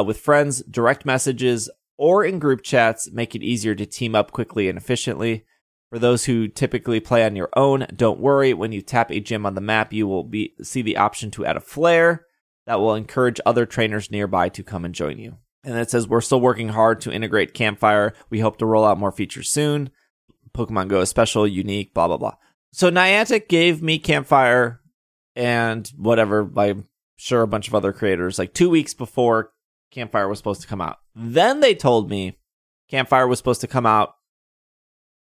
with friends, direct messages, or in group chats, make it easier to team up quickly and efficiently. For those who typically play on your own, don't worry. When you tap a gym on the map, you will see the option to add a flare that will encourage other trainers nearby to come and join you. And it says, we're still working hard to integrate Campfire. We hope to roll out more features soon. Pokemon Go is special, unique, blah, blah, blah. So Niantic gave me Campfire and whatever, I'm sure a bunch of other creators, like 2 weeks before Campfire was supposed to come out. Then they told me Campfire was supposed to come out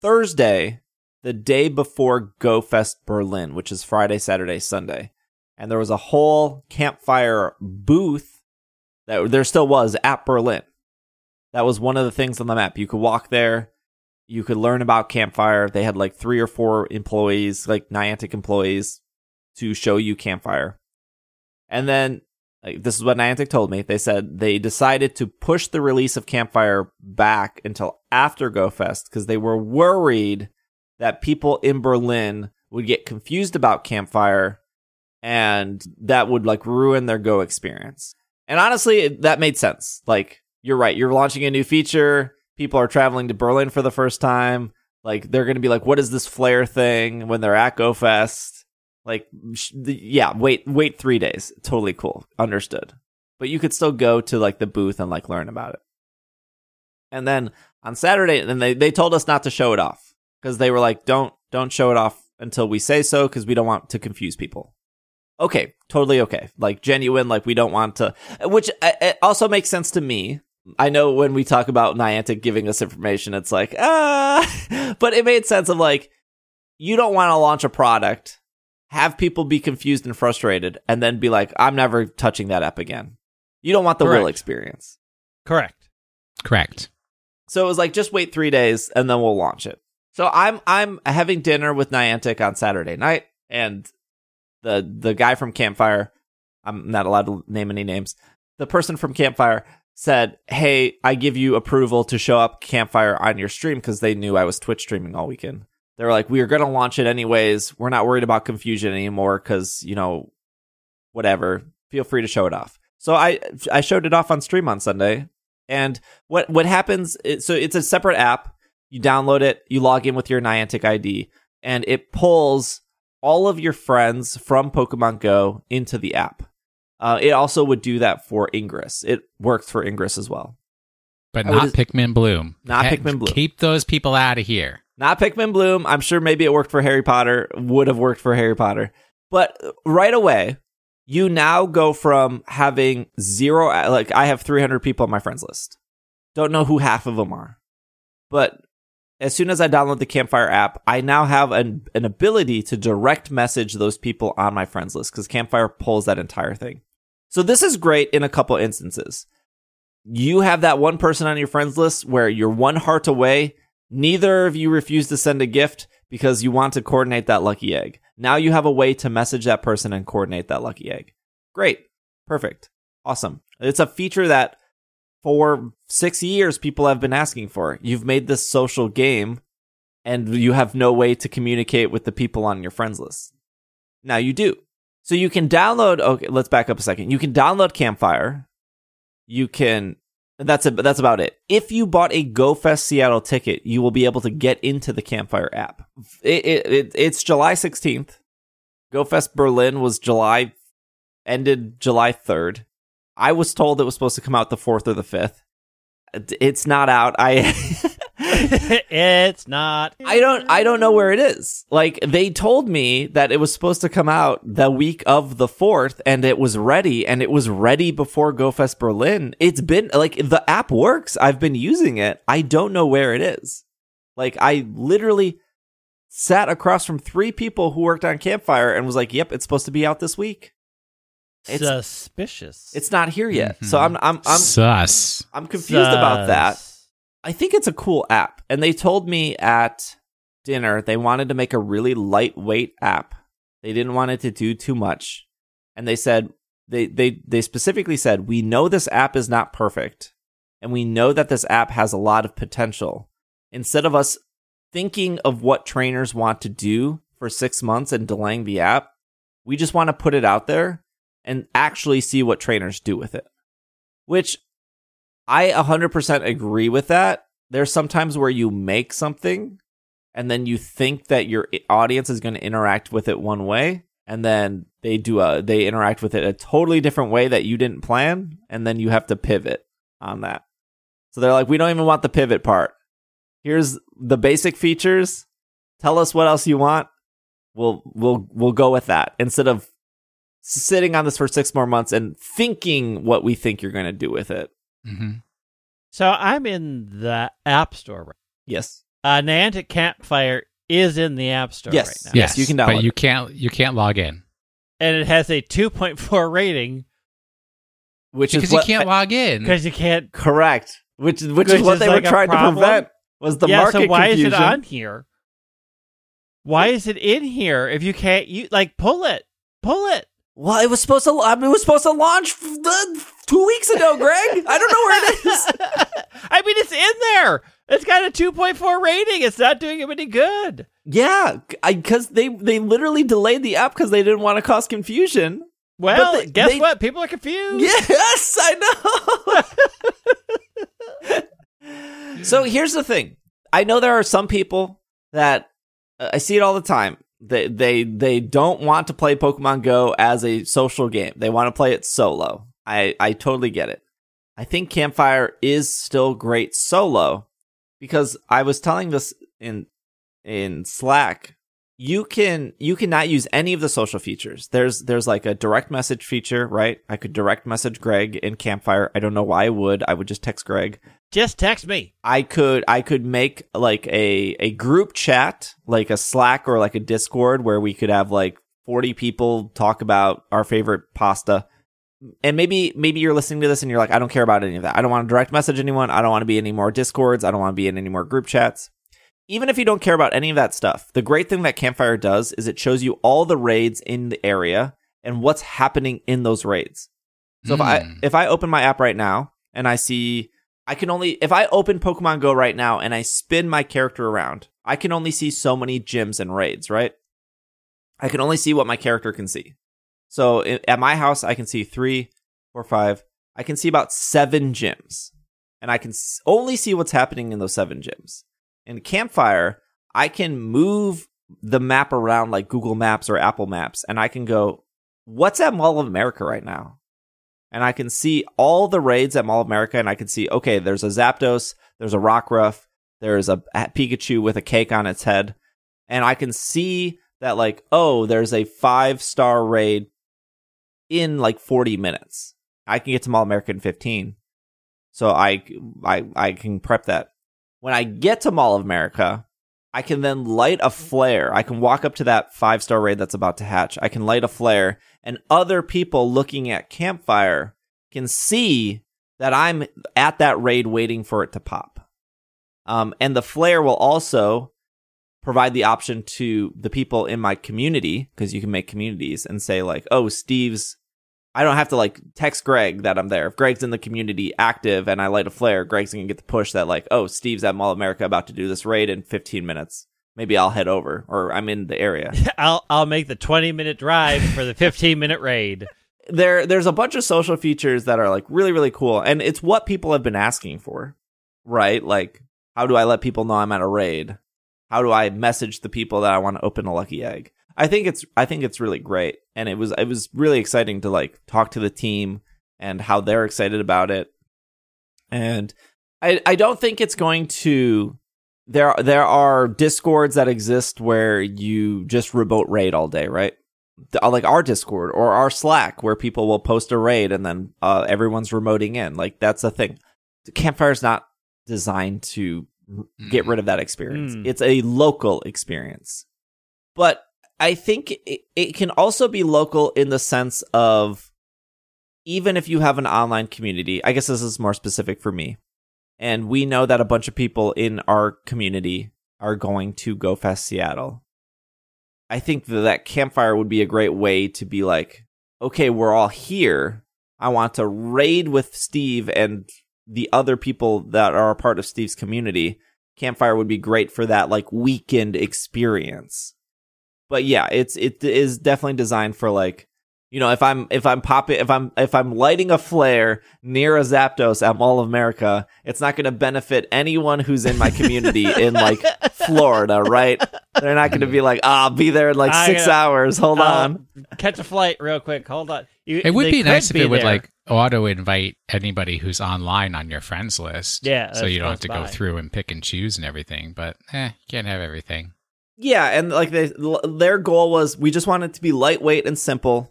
Thursday, the day before GoFest Berlin, which is Friday, Saturday, Sunday. And there was a whole Campfire booth that there still was at Berlin. That was one of the things on the map. You could walk there. You could learn about Campfire. They had like 3 or 4 employees, like Niantic employees, to show you Campfire. And then this is what Niantic told me. They said they decided to push the release of Campfire back until after GoFest because they were worried that people in Berlin would get confused about Campfire and that would like ruin their Go experience. And honestly, that made sense. Like, you're right. You're launching a new feature. People are traveling to Berlin for the first time. Like, they're going to be like, what is this flare thing when they're at GoFest? Like, yeah, wait 3 days. Totally cool. Understood. But you could still go to, like, the booth and, like, learn about it. And then on Saturday, and they told us not to show it off because they were like, don't show it off until we say so because we don't want to confuse people. Okay, totally okay. Like, genuine, like, we don't want to, which it also makes sense to me. I know when we talk about Niantic giving us information, it's like, but it made sense of, like, you don't want to launch a product, have people be confused and frustrated, and then be like, I'm never touching that app again. You don't want the real experience. Correct. So it was like, just wait 3 days, and then we'll launch it. So I'm having dinner with Niantic on Saturday night, and the guy from Campfire, I'm not allowed to name any names, the person from Campfire said, hey, I give you approval to show up Campfire on your stream, because they knew I was Twitch streaming all weekend. They were like, we are going to launch it anyways. We're not worried about confusion anymore because, you know, whatever. Feel free to show it off. So I showed it off on stream on Sunday. And what happens, so it's a separate app. You download it. You log in with your Niantic ID. And it pulls all of your friends from Pokemon Go into the app. It also would do that for Ingress. It works for Ingress as well. But not Pikmin Bloom. Not Pikmin Bloom. Keep those people out of here. Not Pikmin Bloom. I'm sure maybe it worked for Harry Potter, would have worked for Harry Potter. But right away, you now go from having zero, like I have 300 people on my friends list. Don't know who half of them are. But as soon as I download the Campfire app, I now have an ability to direct message those people on my friends list because Campfire pulls that entire thing. So this is great in a couple instances. You have that one person on your friends list where you're one heart away. Neither of you refuse to send a gift because you want to coordinate that lucky egg. Now you have a way to message that person and coordinate that lucky egg. Great. Perfect. Awesome. It's a feature that for 6 years people have been asking for. You've made this social game and you have no way to communicate with the people on your friends list. Now you do. So you can download, okay, let's back up a second. You can download Campfire. You can, that's about it. If you bought a GoFest Seattle ticket, you will be able to get into the Campfire app. It's July 16th. GoFest Berlin was ended July 3rd. I was told it was supposed to come out the 4th or the 5th. It's not out. It's not. I don't know where it is. Like, they told me that it was supposed to come out the week of the 4th, and it was ready, before GoFest Berlin. It's been, like, the app works. I've been using it. I don't know where it is. Like, I literally sat across from three people who worked on Campfire and was like, yep, it's supposed to be out this week. It's suspicious. It's not here yet. Mm-hmm. So I'm confused about that. I think it's a cool app. And they told me at dinner they wanted to make a really lightweight app. They didn't want it to do too much. And they said they specifically said, we know this app is not perfect, and we know that this app has a lot of potential. Instead of us thinking of what trainers want to do for 6 months and delaying the app, we just want to put it out there and actually see what trainers do with it. Which I 100% agree with that. There's sometimes where you make something and then you think that your audience is going to interact with it one way, and then they interact with it a totally different way that you didn't plan, and then you have to pivot on that. So they're like, we don't even want the pivot part. Here's the basic features. Tell us what else you want. We'll go with that instead of sitting on this for 6 more months and thinking what we think you're going to do with it. Mm-hmm. So I'm in the App Store right now. Yes. Niantic Campfire is in the App Store right now. Yes, you can download but you can't log in. And it has a 2.4 rating. Because you can't. Correct. Which is what they were trying to prevent was the market confusion. Yeah, so why is it on here? Why is it in here if you can't... Pull it. Well, it was supposed to launch 2 weeks ago, Greg. I don't know where it is. I mean, it's in there. It's got a 2.4 rating. It's not doing him any good. Yeah, because they literally delayed the app because they didn't want to cause confusion. Well, guess what? People are confused. Yes, I know. So here's the thing. I know there are some people that I see it all the time. They don't want to play Pokemon Go as a social game. They want to play it solo. I totally get it. I think Campfire is still great solo because I was telling this in Slack. You cannot use any of the social features. There's like a direct message feature, right? I could direct message Greg in Campfire. I don't know why I would. I would just text Greg. Just text me. I could make like a group chat, like a Slack or like a Discord where we could have like 40 people talk about our favorite pasta. And maybe you're listening to this and you're like, I don't care about any of that. I don't want to direct message anyone. I don't want to be in any more Discords. I don't want to be in any more group chats. Even if you don't care about any of that stuff, the great thing that Campfire does is it shows you all the raids in the area and what's happening in those raids. So if I open my app right now and I see... if I open Pokemon Go right now and I spin my character around, I can only see so many gyms and raids, right? I can only see what my character can see. So at my house, I can see 3, 4, 5. I can see about 7 gyms. And I can only see what's happening in those 7 gyms. In Campfire, I can move the map around like Google Maps or Apple Maps, and I can go, what's at Mall of America right now? And I can see all the raids at Mall of America, and I can see, okay, there's a Zapdos, there's a Rockruff, there's a Pikachu with a cake on its head. And I can see that, like, oh, there's a 5-star raid in, like, 40 minutes. I can get to Mall of America in 15. So I can prep that. When I get to Mall of America, I can then light a flare. I can walk up to that 5-star raid that's about to hatch. I can light a flare, and other people looking at Campfire can see that I'm at that raid waiting for it to pop. And the flare will also provide the option to the people in my community, because you can make communities and say, like, oh, Steve's... I don't have to, like, text Greg that I'm there. If Greg's in the community active and I light a flare, Greg's going to get the push that, like, oh, Steve's at Mall of America about to do this raid in 15 minutes. Maybe I'll head over, or I'm in the area. I'll make the 20-minute drive for the 15-minute raid. There's a bunch of social features that are, like, really, really cool. And it's what people have been asking for, right? Like, how do I let people know I'm at a raid? How do I message the people that I want to open a lucky egg? I think it's really great, and it was really exciting to, like, talk to the team and how they're excited about it. And I don't think it's going to... There are Discords that exist where you just remote raid all day, right? Like our Discord or our Slack, where people will post a raid and then everyone's remoting in. Like, that's a thing. Campfire's not designed to get rid of that experience. It's a local experience, but I think it can also be local in the sense of, even if you have an online community, I guess this is more specific for me, and we know that a bunch of people in our community are going to GoFest Seattle. I think that Campfire would be a great way to be like, okay, we're all here. I want to raid with Steve and the other people that are a part of Steve's community. Campfire would be great for that, like, weekend experience. But yeah, it is definitely designed for, like, you know, if I'm lighting a flare near a Zapdos at Mall of America, it's not going to benefit anyone who's in my community in, like, Florida, right? They're not going to be like, I'll be there in like 6 hours. Hold on, catch a flight real quick. Hold on. It would be nice if it would, like, auto invite anybody who's online on your friends list. Yeah, so you don't have to go through and pick and choose and everything. But can't have everything. Yeah, and, like, their goal was, we just want it to be lightweight and simple.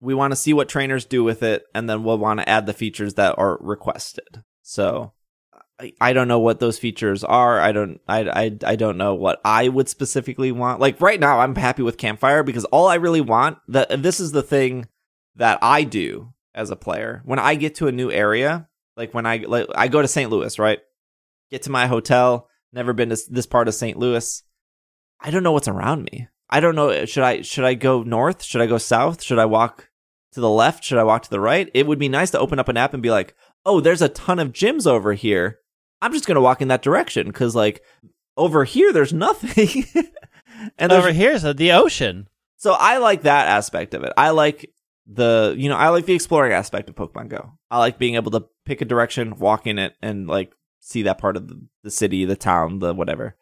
We want to see what trainers do with it, and then we'll want to add the features that are requested. So I don't know what those features are. I don't know what I would specifically want. Like, right now, I'm happy with Campfire, because all I really want... This is the thing that I do as a player. When I get to a new area, like, when I go to St. Louis, right? Get to my hotel, never been to this part of St. Louis... I don't know what's around me. I don't know. Should I go north? Should I go south? Should I walk to the left? Should I walk to the right? It would be nice to open up an app and be like, oh, there's a ton of gyms over here. I'm just going to walk in that direction, because, like, over here, there's nothing. And over here's the ocean. So I like that aspect of it. I like the exploring aspect of Pokemon Go. I like being able to pick a direction, walk in it, and, like, see that part of the city, the town, the whatever.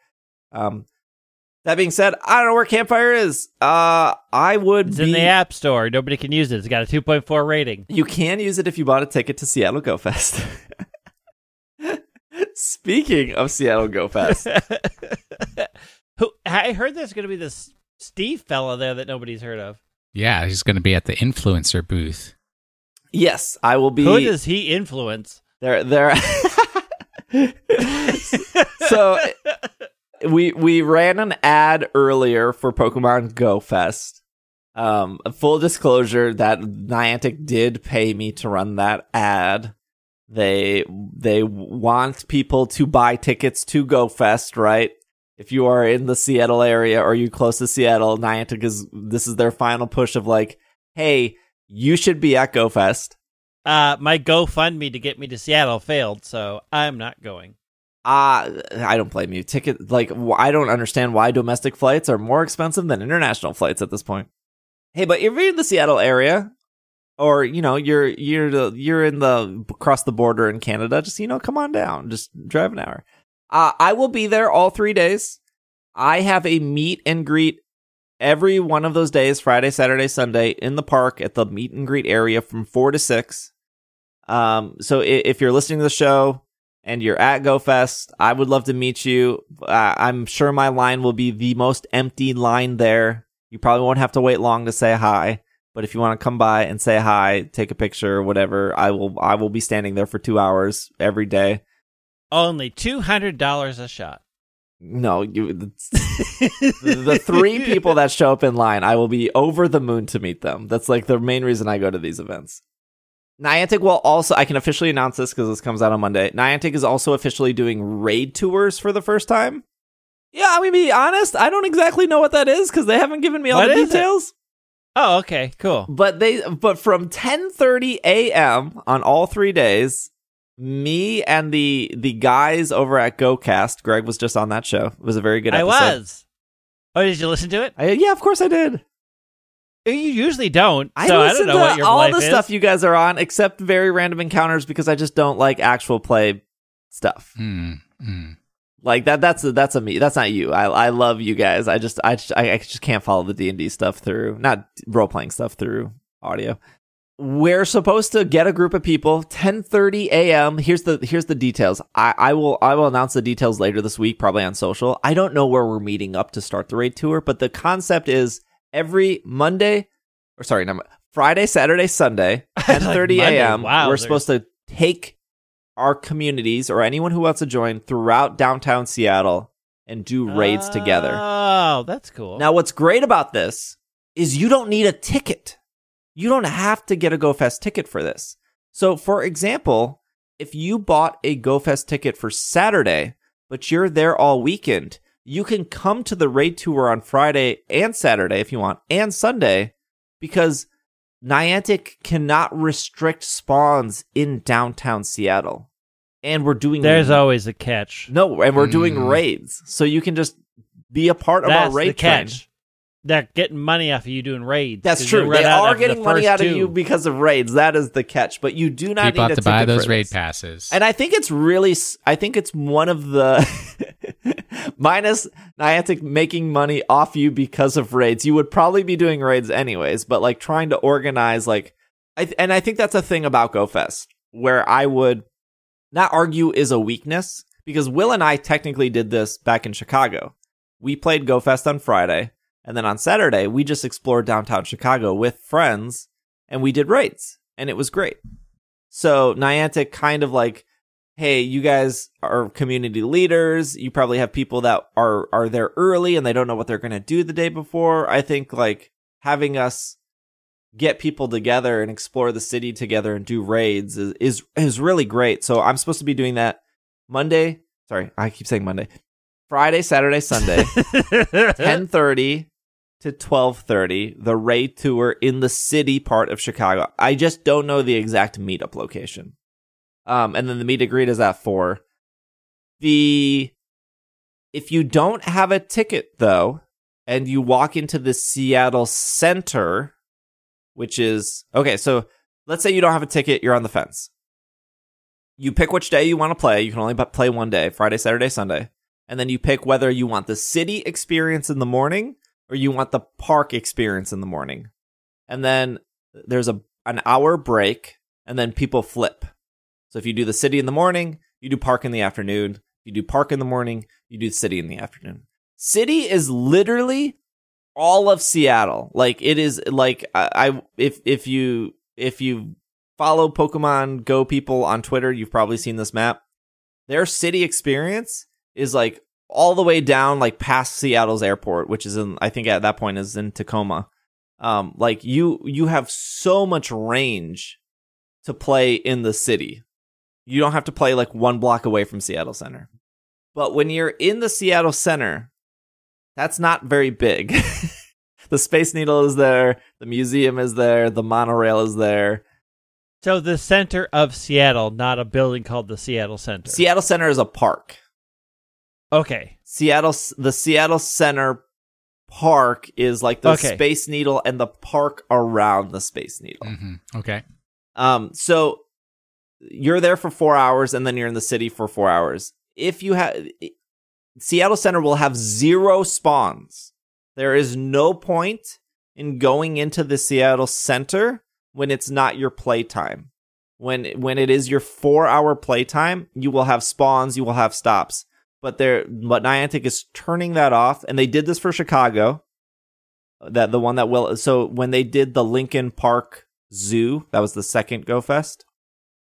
That being said, I don't know where Campfire is. It's in the App Store. Nobody can use it. It's got a 2.4 rating. You can use it if you bought a ticket to Seattle GoFest. Speaking of Seattle GoFest. I heard there's going to be this Steve fella there that nobody's heard of. Yeah, he's going to be at the influencer booth. Yes, I will be. Who does he influence? There. So... We ran an ad earlier for Pokemon Go Fest. Full disclosure that Niantic did pay me to run that ad. They want people to buy tickets to Go Fest, right? If you are in the Seattle area or you close to Seattle, Niantic this is their final push of, like, hey, you should be at Go Fest. My GoFundMe to get me to Seattle failed, so I'm not going. I don't blame you. Ticket, like, I don't understand why domestic flights are more expensive than international flights at this point. Hey, but if you're in the Seattle area, or, you know, you're in the across the border in Canada, just, you know, come on down, just drive an hour. I will be there all 3 days. I have a meet and greet every one of those days, Friday, Saturday, Sunday, in the park at the meet and greet area from 4 to 6. So if you're listening to the show and you're at GoFest, I would love to meet you. I'm sure my line will be the most empty line there. You probably won't have to wait long to say hi, but if you want to come by and say hi, take a picture or whatever, I will be standing there for 2 hours every day. Only $200 a shot. No, the three people that show up in line, I will be over the moon to meet them. That's like the main reason I go to these events. Niantic will also, I can officially announce this because this comes out on Monday. Niantic is also officially doing raid tours for the first time. Yeah, I'm going to be honest. I don't exactly know what that is because they haven't given me all the details. Oh, okay, cool. But from 10:30 a.m. on all 3 days, me and the guys over at GoCast, Greg was just on that show. It was a very good episode. I was. Oh, did you listen to it? Yeah, of course I did. You usually don't. I don't know what your life is. Stuff you guys are on, except very random encounters, because I just don't like actual play stuff. Like that's a me. That's not you. I love you guys. I just can't follow the D&D stuff through, not role playing stuff through audio. We're supposed to get a group of people 10:30 a.m. Here's the details. I will announce the details later this week, probably on social. I don't know where we're meeting up to start the raid tour, but the concept is. Every Monday, or sorry, Friday, Saturday, Sunday, 10:30 a.m., we're supposed to take our communities or anyone who wants to join throughout downtown Seattle and do raids together. Oh, that's cool. Now, what's great about this is you don't need a ticket. You don't have to get a GoFest ticket for this. So, for example, if you bought a GoFest ticket for Saturday, but you're there all weekend, you can come to the raid tour on Friday and Saturday if you want, and Sunday, because Niantic cannot restrict spawns in downtown Seattle. And we're doing... There's always a catch. No, and we're doing raids. So you can just be a part of our raid train. Catch. They're getting money off of you doing raids. That's true. They are getting money out of you because of raids. That is the catch. But you do not need to buy those raid passes. And I think it's really... I think it's one of the... Minus Niantic making money off you because of raids. You would probably be doing raids anyways, but like trying to organize like... And I think that's a thing about GoFest, where I would not argue is a weakness, because Will and I technically did this back in Chicago. We played GoFest on Friday, and then on Saturday, we just explored downtown Chicago with friends, and we did raids, and it was great. So Niantic kind of like... Hey, you guys are community leaders. You probably have people that are there early and they don't know what they're going to do the day before. I think like having us get people together and explore the city together and do raids is really great. So I'm supposed to be doing that Monday. Sorry, I keep saying Monday. Friday, Saturday, Sunday, 10:30 to 12:30, the raid tour in the city part of Chicago. I just don't know the exact meetup location. And then the meet and greet is at 4. If you don't have a ticket, though, and you walk into the Seattle Center, which is... Okay, so let's say you don't have a ticket, you're on the fence. You pick which day you want to play. You can only play one day, Friday, Saturday, Sunday. And then you pick whether you want the city experience in the morning or you want the park experience in the morning. And then there's an hour break, and then people flip. So if you do the city in the morning, you do park in the afternoon. If you do park in the morning, you do city in the afternoon. City is literally all of Seattle. Like it is like if you follow Pokemon Go people on Twitter, you've probably seen this map. Their city experience is like all the way down, like past Seattle's airport, which is in, I think at that point is in Tacoma. Like you have so much range to play in the city. You don't have to play like one block away from Seattle Center. But when you're in the Seattle Center, that's not very big. The Space Needle is there. The museum is there. The monorail is there. So the center of Seattle, not a building called the Seattle Center. Seattle Center is a park. Okay. The Seattle Center Park is like the Space Needle and the park around the Space Needle. Mm-hmm. Okay. So... You're there for 4 hours, and then you're in the city for 4 hours. If you have... Seattle Center will have 0 spawns. There is no point in going into the Seattle Center when it's not your playtime. When it is your 4-hour playtime, you will have spawns, you will have stops. But Niantic is turning that off, and they did this for Chicago. So when they did the Lincoln Park Zoo, that was the second GoFest.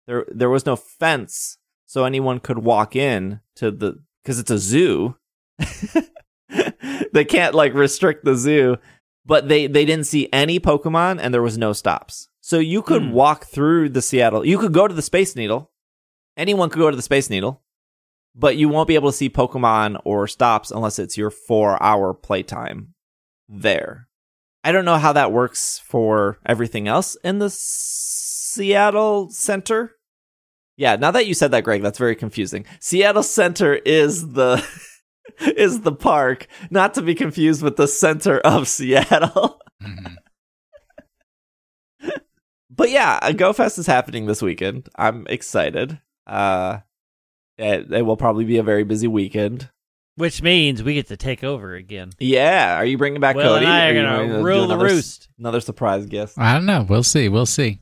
There was no fence, So anyone could walk in to the, because it's a zoo. They can't like restrict the zoo, but they didn't see any Pokemon and there was no stops. So you could walk through the Seattle. You could go to the Space Needle. Anyone could go to the Space Needle, but you won't be able to see Pokemon or stops unless it's your 4-hour playtime there. I don't know how that works for everything else in the Seattle Center. Yeah, now that you said that, Greg, that's very confusing. Seattle Center is the is the park, not to be confused with the center of Seattle. But yeah, GoFest is happening this weekend. I'm excited. It will probably be a very busy weekend. Which means we get to take over again. Yeah. Are you bringing back Will Cody? And I are going to rule the roost. Another surprise guest. I don't know. We'll see. We'll see.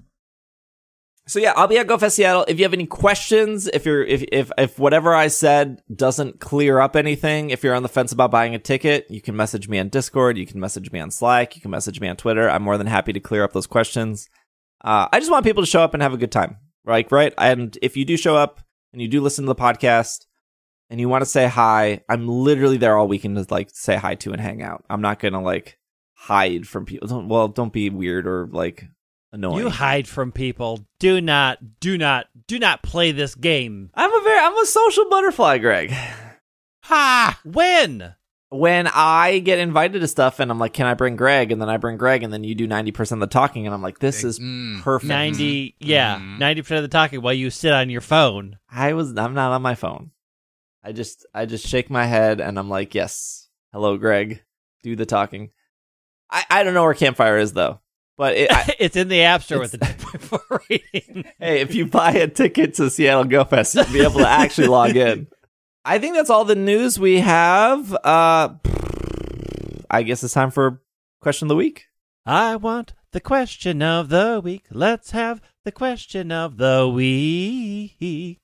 So yeah, I'll be at GoFest Seattle. If you have any questions, if whatever I said doesn't clear up anything, if you're on the fence about buying a ticket, you can message me on Discord. You can message me on Slack. You can message me on Twitter. I'm more than happy to clear up those questions. I just want people to show up and have a good time. Like, right? And if you do show up and you do listen to the podcast, and you want to say hi, I'm literally there all weekend to like say hi to and hang out. I'm not gonna like hide from people. Don't be weird or like annoying. You hide from people. Do not play this game. I'm a social butterfly, Greg. Ha! When I get invited to stuff and I'm like, can I bring Greg? And then I bring Greg, and then you do 90% of the talking, and I'm like, this is perfect. 90% of the talking while you sit on your phone. I'm not on my phone. I just shake my head and I'm like, yes, hello, Greg, do the talking. I don't know where Campfire is though, but it's in the App Store with the 2.4 rating. Hey, if you buy a ticket to Seattle GoFest, you'll be able to actually log in. I think that's all the news we have. I guess it's time for question of the week. I want the question of the week. Let's have the question of the week.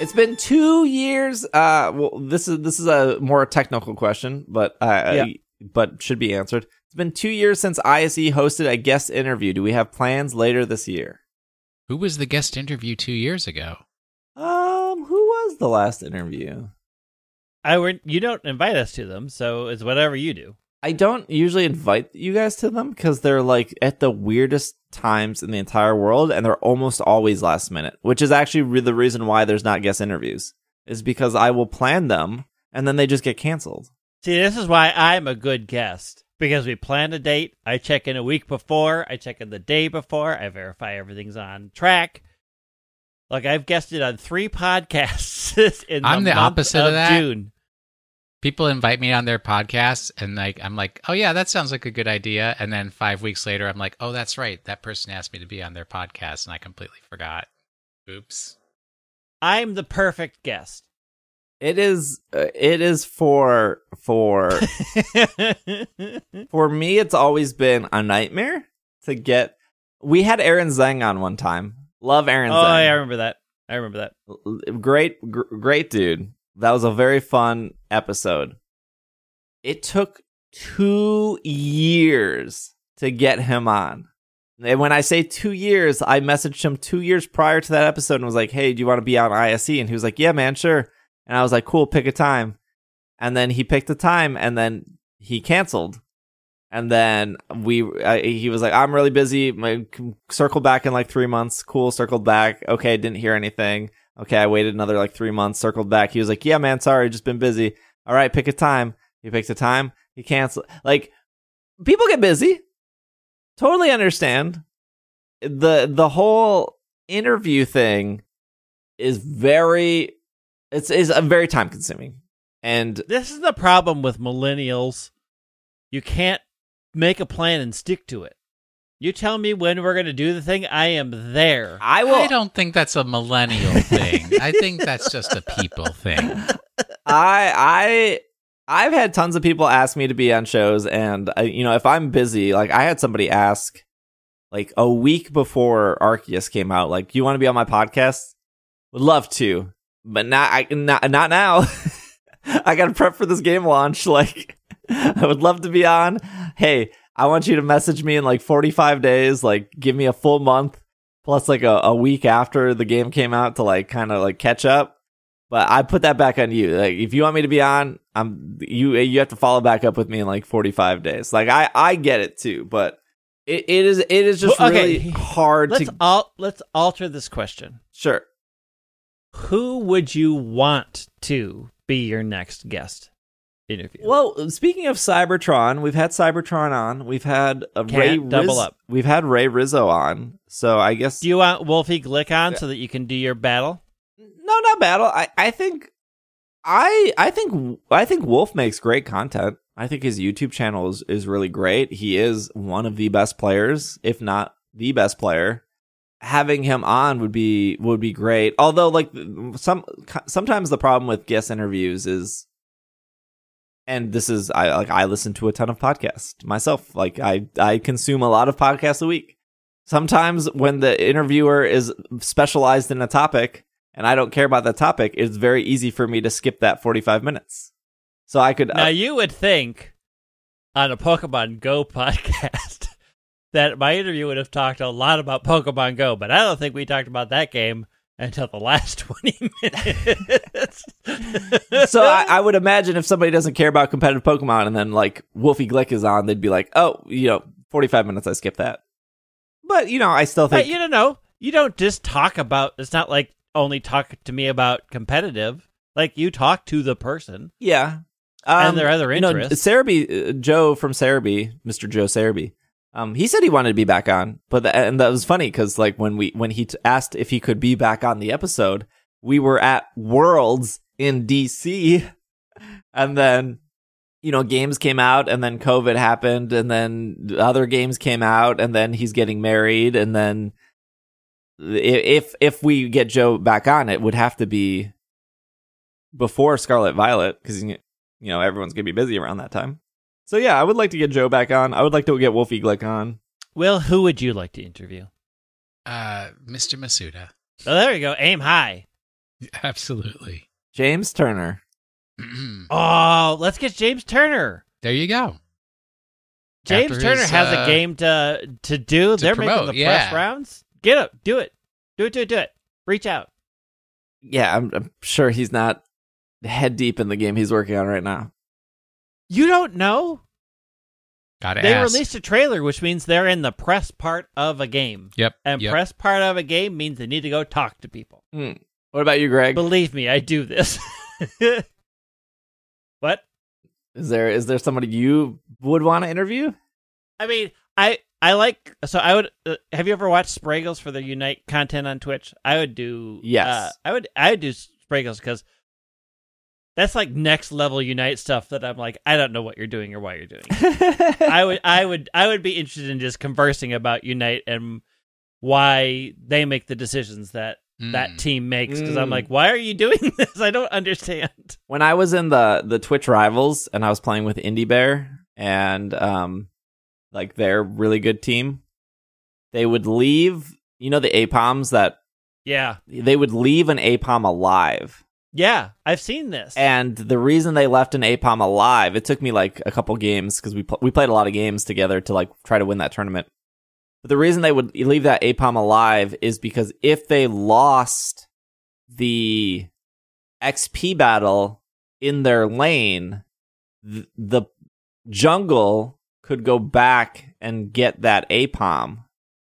It's been 2 years. Well, this is a more technical question, but should be answered. It's been 2 years since ISE hosted a guest interview. Do we have plans later this year? Who was the guest interview 2 years ago? Who was the last interview? You don't invite us to them, so it's whatever you do. I don't usually invite you guys to them because they're like at the weirdest times in the entire world, and they're almost always last minute, which is actually the reason why there's not guest interviews, is because I will plan them and then they just get canceled. See, this is why I'm a good guest, because we plan a date. I check in a week before. I check in the day before. I verify everything's on track. Like, I've guested on 3 podcasts in I'm the opposite of that. June. People invite me on their podcasts, and like I'm like, oh yeah, that sounds like a good idea. And then 5 weeks later, I'm like, oh, that's right, that person asked me to be on their podcast, and I completely forgot. Oops. I'm the perfect guest. It is for for me. It's always been a nightmare to get. We had Aaron Zhang on one time. Love Aaron Zhang. Oh, yeah, I remember that. Great dude. That was a very fun episode. It took 2 years to get him on. And when I say 2 years, I messaged him 2 years prior to that episode and was like, hey, do you want to be on ISE? And he was like, yeah, man, sure. And I was like, cool, pick a time. And then he picked a time, and then he canceled. And then he was like, I'm really busy. Circle back in like 3 months. Cool, circled back. Okay, didn't hear anything. Okay, I waited another like 3 months, circled back. He was like, yeah, man, sorry, just been busy. All right, pick a time. He picked a time. He canceled. Like, people get busy. Totally understand. The whole interview thing is very time consuming. And this is the problem with millennials. You can't make a plan and stick to it. You tell me when we're going to do the thing, I am there. I don't think that's a millennial thing. I think that's just a people thing. I've had tons of people ask me to be on shows, and if I'm busy, like I had somebody ask like a week before Arceus came out, like, do you want to be on my podcast? Would love to, but not now. I got to prep for this game launch. Like, I would love to be on. Hey, I want you to message me in like 45 days, like give me a full month. plus like a week after the game came out to like kind of like catch up. But I put that back on you. Like, if you want me to be on, you have to follow back up with me in like 45 days. Like, I get it too, but it is just really hard. Let's alter this question. Sure. Who would you want to be your next guest interview? Well, speaking of Cybertron, we've had Cybertron on. We've had We've had Ray Rizzo on. So I guess. Do you want Wolfie Glick on so that you can do your battle? No, not battle. I think Wolf makes great content. I think his YouTube channel is really great. He is one of the best players, if not the best player. Having him on would be great. Although, like, sometimes the problem with guest interviews is, and this is I listen to a ton of podcasts myself. Like I consume a lot of podcasts a week. Sometimes when the interviewer is specialized in a topic, and I don't care about that topic, it's very easy for me to skip that 45 minutes. So I could... Now, you would think on a Pokemon Go podcast that my interview would have talked a lot about Pokemon Go, but I don't think we talked about that game until the last 20 minutes. So I would imagine if somebody doesn't care about competitive Pokemon and then, like, Wolfie Glick is on, they'd be like, oh, 45 minutes, I skipped that. But, I still think... But you don't know. You don't just talk about... It's not like... only talk to me about competitive. Like, you talk to the person. Yeah. And their other interests. Joe from Cerebi, Mr. Joe Cerebi, he said he wanted to be back on. And that was funny because, like, when he asked if he could be back on the episode, we were at Worlds in D.C. And then, games came out, and then COVID happened, and then other games came out, and then he's getting married, and then... If we get Joe back on, it would have to be before Scarlet Violet, because everyone's gonna be busy around that time. So yeah, I would like to get Joe back on. I would like to get Wolfie Glick on. Will, who would you like to interview? Mr. Masuda. Oh, there you go. Aim high. Absolutely. James Turner. Oh, let's get James Turner. There you go. James Turner has a game to do. They're promote, making the press rounds. Get up, do it. Do it. Reach out. Yeah, I'm sure he's not head deep in the game he's working on right now. You don't know? They released a trailer, which means they're in the press part of a game. Yep. And press part of a game means they need to go talk to people. Mm. What about you, Greg? Believe me, I do this. What? Is there somebody you would want to interview? I mean, have you ever watched Spragels for their Unite content on Twitch? I would do Spragels because that's like next level Unite stuff that I'm like, I don't know what you're doing or why you're doing it. I would be interested in just conversing about Unite and why they make the decisions that team makes, because I'm like, why are you doing this? I don't understand. When I was in the Twitch Rivals and I was playing with Indie Bear and like their really good team, they would leave, the Aipoms that... Yeah. They would leave an Aipom alive. Yeah, I've seen this. And the reason they left an Aipom alive, it took me like a couple games, because we played a lot of games together to like try to win that tournament. But the reason they would leave that Aipom alive is because if they lost the XP battle in their lane, the jungle... could go back and get that Aipom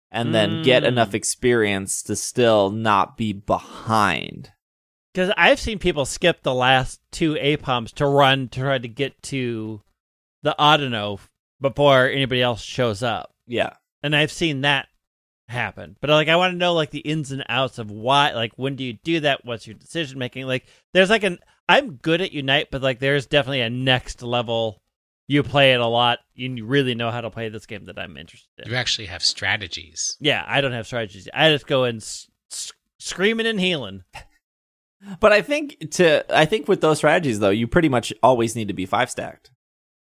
and then get enough experience to still not be behind. Because I've seen people skip the last two Aipoms to try to get to the Audino before anybody else shows up. Yeah. And I've seen that happen. But like, I want to know like the ins and outs of why, like, when do you do that? What's your decision making? Like, there's like I'm good at Unite, but like there's definitely a next level. You play it a lot. You really know how to play this game that I'm interested in. You actually have strategies. Yeah, I don't have strategies. I just go and screaming and healing. But I think with those strategies, though, you pretty much always need to be 5-stacked.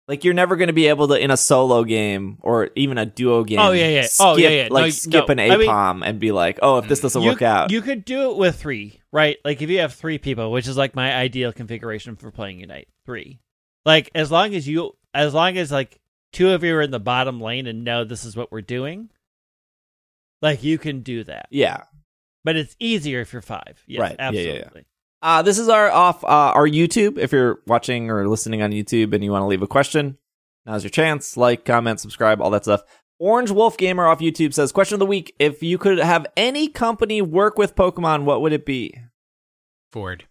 Like, you're never going to be able to, in a solo game or even a duo game, skip an Aipom and be like, oh, if this doesn't work out. You could do it with 3, right? Like, if you have 3 people, which is, like, my ideal configuration for playing Unite, 3. Like, as long as like 2 of you are in the bottom lane and know this is what we're doing, Like, you can do that. Yeah. But it's easier if you're five. Yes, right. Absolutely. Yeah. This is our YouTube. If you're watching or listening on YouTube and you want to leave a question, now's your chance. Like, comment, subscribe, all that stuff. Orange Wolf Gamer off YouTube says, question of the week, if you could have any company work with Pokemon, what would it be? Ford.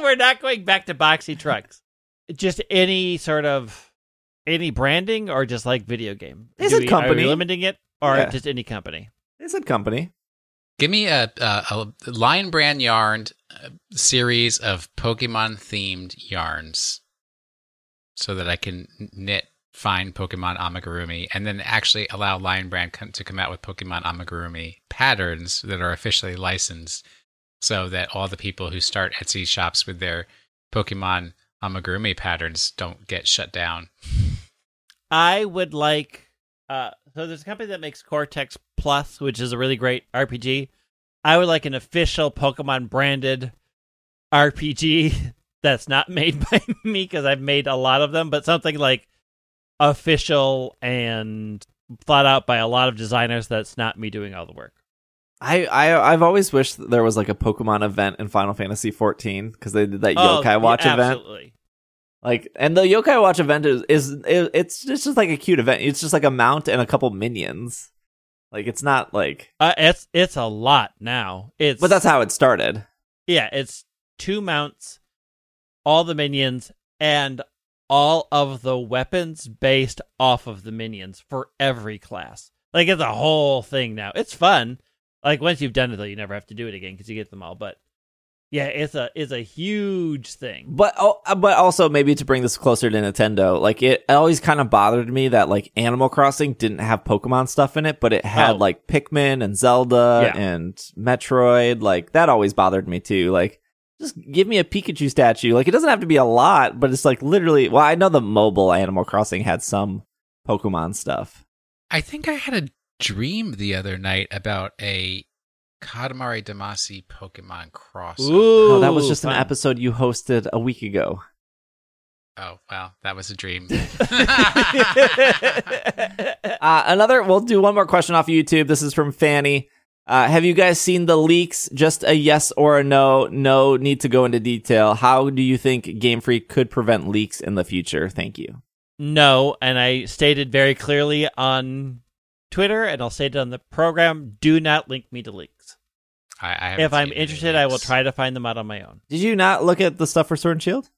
We're not going back to boxy trucks. Just any sort of, any branding or just like video game? Is it company? Are we limiting it or just any company? Is it company? Give me a Lion Brand yarned series of Pokemon-themed yarns so that I can knit fine Pokemon amigurumi, and then actually allow Lion Brand to come out with Pokemon amigurumi patterns that are officially licensed, so that all the people who start Etsy shops with their Pokemon amigurumi patterns don't get shut down. I would like... so there's a company that makes Cortex Plus, which is a really great RPG. I would like an official Pokemon-branded RPG that's not made by me, because I've made a lot of them, but something like official and thought out by a lot of designers that's not me doing all the work. I've always wished that there was like a Pokemon event in Final Fantasy 14, because they did that Yokai Watch event. Absolutely. Like, and the Yokai Watch event is just like a cute event. It's just like a mount and a couple minions. Like, it's not like it's a lot now. But that's how it started. Yeah, it's 2 mounts, all the minions, and all of the weapons based off of the minions for every class. Like, it's a whole thing now. It's fun. Like, once you've done it, though, you never have to do it again because you get them all. But yeah, it's a huge thing. But also, maybe to bring this closer to Nintendo, like, it always kind of bothered me that, like, Animal Crossing didn't have Pokemon stuff in it, but it had like Pikmin and Zelda and Metroid. Like, that always bothered me too. Like, just give me a Pikachu statue. Like, it doesn't have to be a lot, but it's like literally... Well, I know the mobile Animal Crossing had some Pokemon stuff. I think I had a dream the other night about a Katamari Damacy Pokemon crossover. Ooh, no, that was just an episode you hosted a week ago. Oh, well, that was a dream. We'll do one more question off YouTube. This is from Fanny. Have you guys seen the leaks? Just a yes or a no. No need to go into detail. How do you think Game Freak could prevent leaks in the future? Thank you. No, and I stated very clearly on Twitter, and I'll say it on the program, do not link me to leaks. If I'm interested, I will try to find them out on my own. Did you not look at the stuff for Sword and Shield?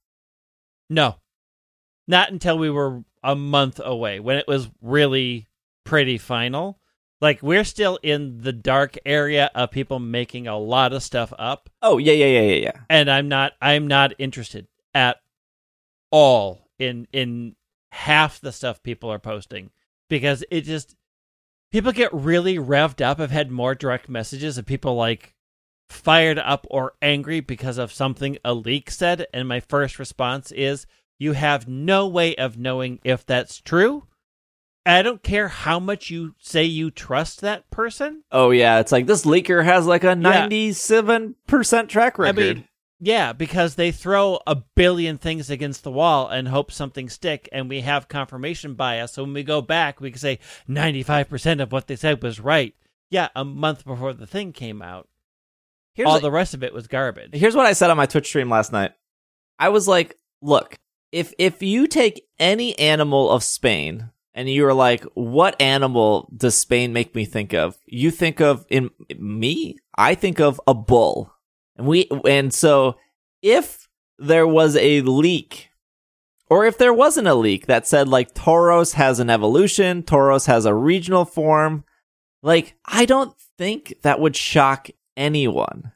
No. Not until we were a month away, when it was really pretty final. Like, we're still in the dark area of people making a lot of stuff up. Oh, yeah. And I'm not interested at all in half the stuff people are posting, because it just, people get really revved up. I've had more direct messages of people, like, fired up or angry because of something a leak said, and my first response is, you have no way of knowing if that's true. I don't care how much you say you trust that person. Oh, yeah. It's like, this leaker has like a 97% track record. I mean, yeah, because they throw a billion things against the wall and hope something stick, and we have confirmation bias. So when we go back, we can say 95% of what they said was right. Yeah, a month before the thing came out. The rest of it was garbage. Here's what I said on my Twitch stream last night. I was like, look, if you take any animal of Spain... and you were like, what animal does Spain make me think of? You think of, in me, I think of a bull. And so if there was a leak, or if there wasn't a leak that said, like, Tauros has an evolution, Tauros has a regional form, like, I don't think that would shock anyone.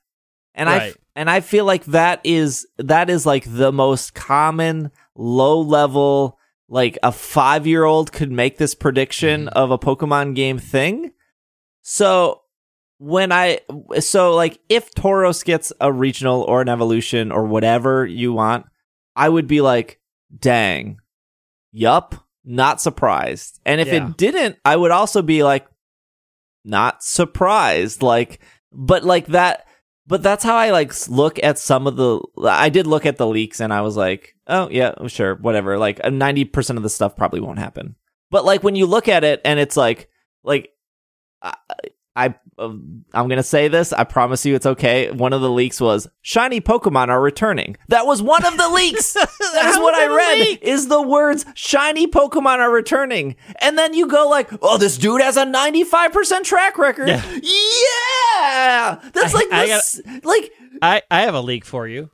And right. I feel like that is like the most common low level, like, a 5-year-old could make this prediction of a Pokemon game thing. So, if Tauros gets a regional or an evolution or whatever you want, I would be like, dang, yup, not surprised. And if it didn't, I would also be like, not surprised. Like, but like that, but that's how I like look at some of the, I did look at the leaks and I was like, oh, yeah, sure, whatever. Like, 90% of the stuff probably won't happen. But, like, when you look at it and it's like, like, I'm going to say this. I promise you it's okay. One of the leaks was shiny Pokemon are returning. That was one of the leaks. That's what I read is the words shiny Pokemon are returning. And then you go like, oh, this dude has a 95% track record. Yeah. That's I have a leak for you.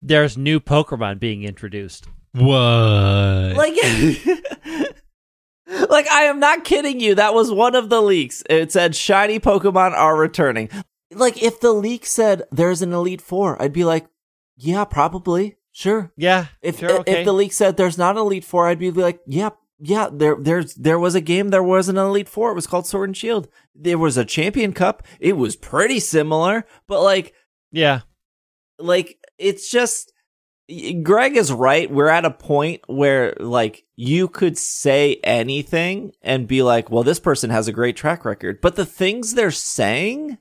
There's new Pokemon being introduced. What? Like, like, I am not kidding you. That was one of the leaks. It said, shiny Pokemon are returning. Like, if the leak said, there's an Elite Four, I'd be like, yeah, probably. Sure. Yeah. If the leak said, there's not an Elite Four, I'd be like, yeah, there was a game, there was an Elite Four. It was called Sword and Shield. There was a Champion Cup. It was pretty similar, but like... Yeah. Like, it's just... Greg is right. We're at a point where, like, you could say anything and be like, well, this person has a great track record. But the things they're saying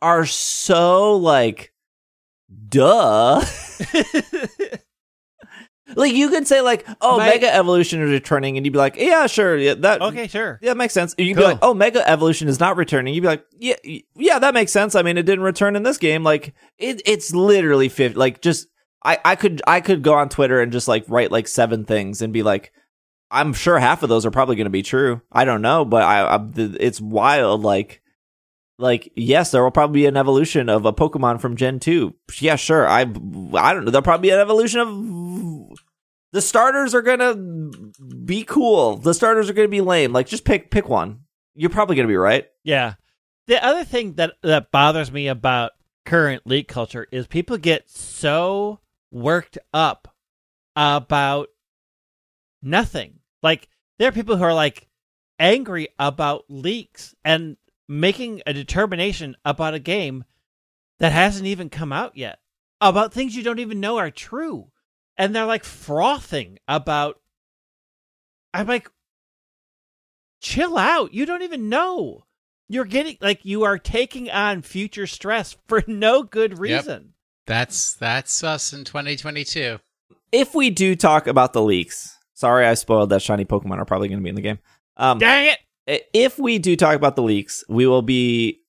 are so, like, duh. Like, you could say, like, oh, Mega Evolution is returning, and you'd be like, yeah, sure. Yeah, that, okay, sure. Yeah, that makes sense. You'd be like, oh, Mega Evolution is not returning. You'd be like, yeah, that makes sense. I mean, it didn't return in this game. Like, it's literally 50. Like, just... I could go on Twitter and just like write like 7 things and be like, I'm sure half of those are probably going to be true. I don't know, but it's wild. Like yes, there will probably be an evolution of a Pokemon from Gen 2. Yeah, sure. I don't know. There'll probably be an evolution of the starters are going to be cool. The starters are going to be lame. Like just pick one. You're probably going to be right. Yeah. The other thing that bothers me about current leak culture is people get so worked up about nothing. Like, there are people who are, like, angry about leaks and making a determination about a game that hasn't even come out yet, about things you don't even know are true. And they're, like, frothing about... I'm like, chill out. You don't even know. You're getting, like, you are taking on future stress for no good reason. Yep. That's us in 2022. If we do talk about the leaks, sorry I spoiled that shiny Pokemon are probably going to be in the game. Dang it! If we do talk about the leaks, we will be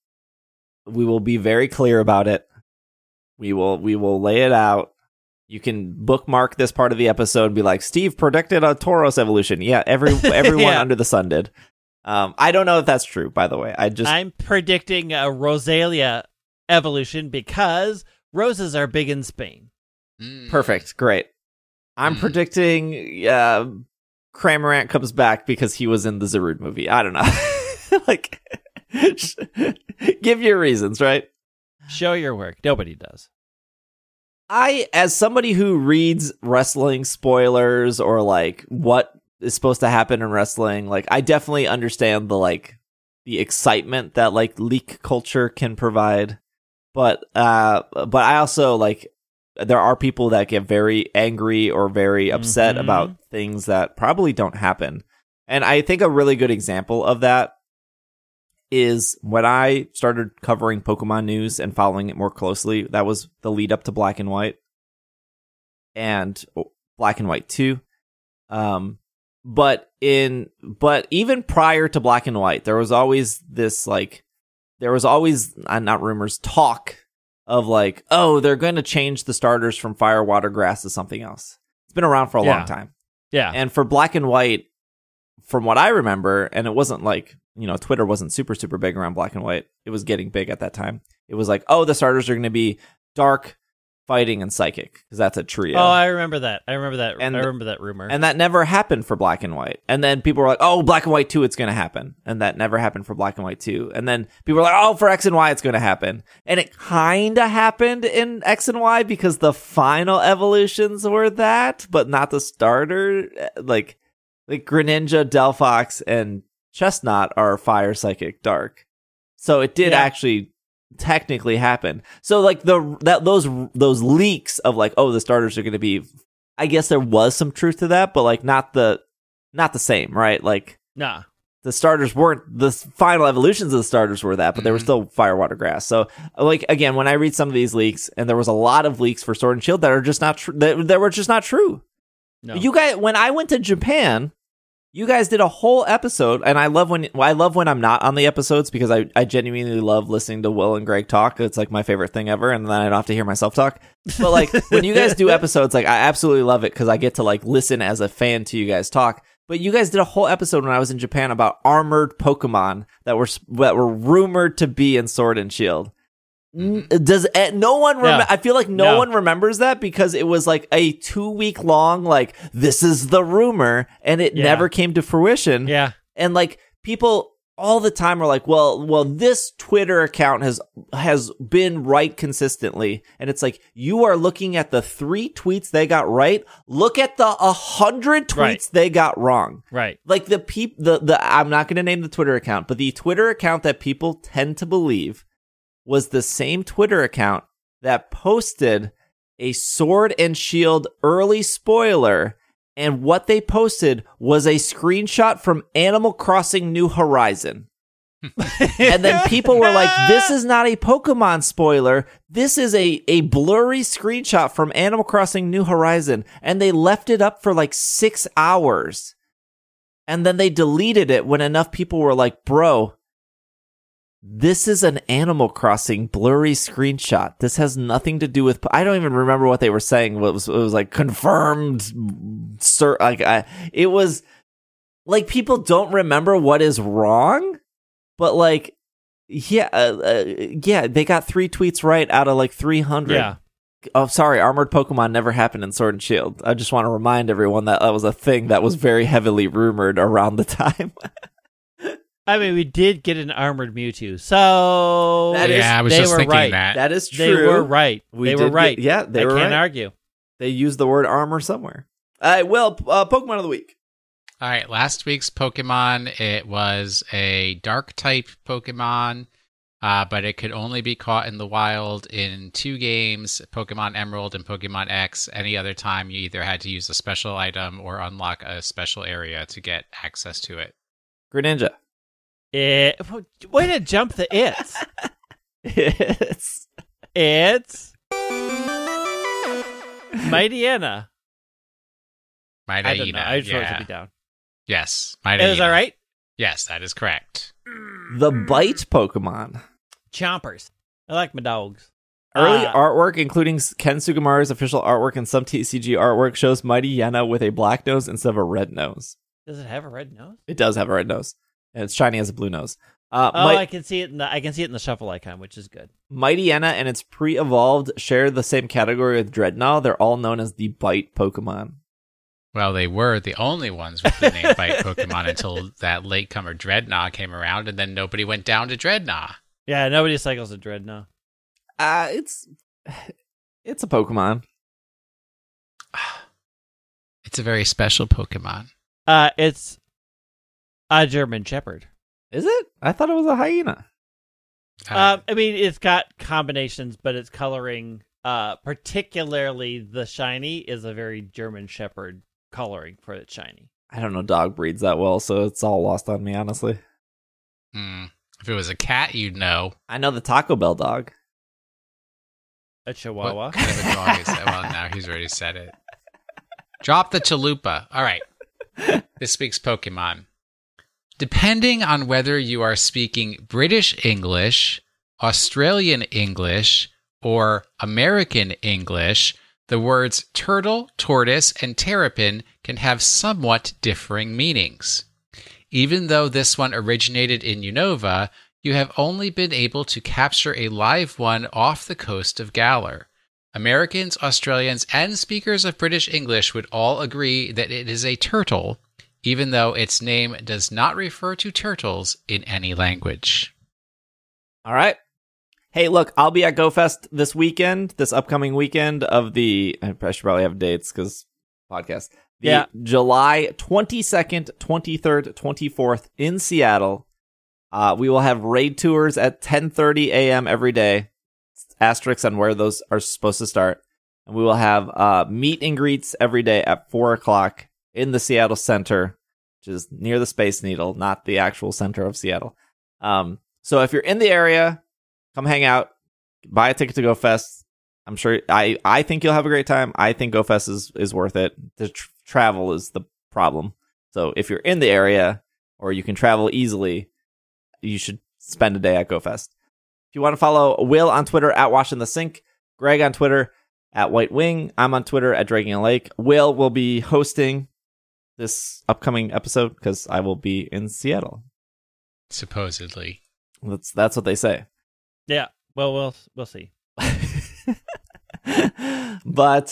very clear about it. We will lay it out. You can bookmark this part of the episode and be like, Steve predicted a Tauros evolution. Yeah, everyone yeah. under the sun did. I don't know if that's true, by the way. I'm predicting a Rosalia evolution because roses are big in Spain. Mm. Perfect. Great. I'm predicting Cramorant comes back because he was in the Zarud movie. I don't know. Like, give your reasons, right? Show your work. Nobody does. As somebody who reads wrestling spoilers or, like, what is supposed to happen in wrestling, like, I definitely understand the, like, the excitement that, like, leak culture can provide. But I also, like, there are people that get very angry or very upset mm-hmm. about things that probably don't happen. And I think a really good example of that is when I started covering Pokemon news and following it more closely, that was the lead up to Black and White and Black and White 2. But even prior to Black and White, there was always this, like, there was always, not rumors, talk of like, oh, they're going to change the starters from fire, water, grass to something else. It's been around for a long time. Yeah. And for Black and White, from what I remember, and it wasn't like, you know, Twitter wasn't super, super big around Black and White. It was getting big at that time. It was like, oh, the starters are going to be dark, fighting, and psychic, because that's a trio. Oh, I remember that. And I remember that rumor. And that never happened for Black and White. And then people were like, oh, Black and White 2, it's going to happen. And that never happened for Black and White 2. And then people were like, oh, for X and Y, it's going to happen. And it kind of happened in X and Y because the final evolutions were that, but not the starter. Like Greninja, Delphox, and Chestnut are fire, psychic, dark. So it did actually... technically happen. So like those leaks of like, oh, the starters are going to be, I guess there was some truth to that, but like not the same, right? Like, nah, the starters weren't, the final evolutions of the starters were that, but they were still fire, water, grass. So like, again, when I read some of these leaks, and there was a lot of leaks for Sword and Shield that are just not true. That were just not true. No. You guys, when I went to Japan, You guys did a whole episode, and I love when I'm not on the episodes because I genuinely love listening to Will and Greg talk. It's like my favorite thing ever, and then I don't have to hear myself talk. But like when you guys do episodes, like I absolutely love it because I get to like listen as a fan to you guys talk. But you guys did a whole episode when I was in Japan about armored Pokemon that were rumored to be in Sword and Shield. Does no one remember? No. I feel like no one remembers that because it was like a 2 week long like this is the rumor and it never came to fruition. Yeah, and like people all the time are like, well, this Twitter account has been right consistently, and it's like you are looking at the 3 tweets they got right. Look at the 100 tweets they got wrong. Right, like the I'm not going to name the Twitter account, but the Twitter account that people tend to believe was the same Twitter account that posted a Sword and Shield early spoiler, and what they posted was a screenshot from Animal Crossing New Horizon. And then people were like, this is not a Pokemon spoiler. This is a blurry screenshot from Animal Crossing New Horizon. And they left it up for like 6 hours. And then they deleted it when enough people were like, bro, this is an Animal Crossing blurry screenshot. This has nothing to do with... I don't even remember what they were saying. It was like, confirmed... it was... Like, people don't remember what is wrong, but like, they got 3 tweets right out of like 300. Yeah. Oh, sorry, Armored Pokemon never happened in Sword and Shield. I just want to remind everyone that was a thing that was very heavily rumored around the time. I mean, we did get an armored Mewtwo, so I was just thinking that. That is true. They were right. They were right. I can't argue. They used the word armor somewhere. All right, well, Pokemon of the week. All right, last week's Pokemon, it was a Dark-type Pokemon, but it could only be caught in the wild in 2 games, Pokemon Emerald and Pokemon X. Any other time, you either had to use a special item or unlock a special area to get access to it. Greninja. Way to jump the it's. It's Mightyena. I don't know. I just want it to be down. Yes, Mightyena. It was all right? Yes, that is correct. The bite Pokemon. Chompers. I like my dogs. Early artwork, including Ken Sugimura's official artwork and some TCG artwork, shows Mightyena with a black nose instead of a red nose. Does it have a red nose? It does have a red nose. It's shiny, has a blue nose. I can see it. I can see it in the shuffle icon, which is good. Mightyena and its pre-evolved share the same category with Dreadnought. They're all known as the Bite Pokemon. Well, they were the only ones with the name Bite Pokemon until that latecomer Dreadnought came around, and then nobody went down to Dreadnought. Yeah, nobody cycles to Dreadnought. It's a Pokemon. It's a very special Pokemon. It's a German Shepherd. Is it? I thought it was a hyena. I mean, it's got combinations, but its coloring, particularly the shiny, is a very German Shepherd coloring for its shiny. I don't know dog breeds that well, so it's all lost on me, honestly. If it was a cat, you'd know. I know the Taco Bell dog. A Chihuahua? What kind of a dog is that? Well, now he's already said it. Drop the chalupa. All right. This week's Pokemon. Depending on whether you are speaking British English, Australian English, or American English, the words turtle, tortoise, and terrapin can have somewhat differing meanings. Even though this one originated in Unova, you have only been able to capture a live one off the coast of Galar. Americans, Australians, and speakers of British English would all agree that it is a turtle, even though its name does not refer to turtles in any language. All right. Hey, look, I'll be at GoFest this upcoming weekend of the... I should probably have dates because podcast. July 22nd, 23rd, 24th in Seattle. We will have raid tours at 10:30 a.m. every day. Asterisks on where those are supposed to start. And we will have meet and greets every day at 4 o'clock in the Seattle Center. Which is near the Space Needle, not the actual center of Seattle. So if you're in the area, come hang out, buy a ticket to GoFest. I'm sure I think you'll have a great time. I think GoFest is worth it. The travel is the problem. So if you're in the area or you can travel easily, you should spend a day at GoFest. If you want to follow Will on Twitter at WashingTheSink, Greg on Twitter at White Wing, I'm on Twitter at DragonLake. Will be hosting this upcoming episode because I will be in Seattle. Supposedly. That's what they say. Yeah. Well, we'll see. But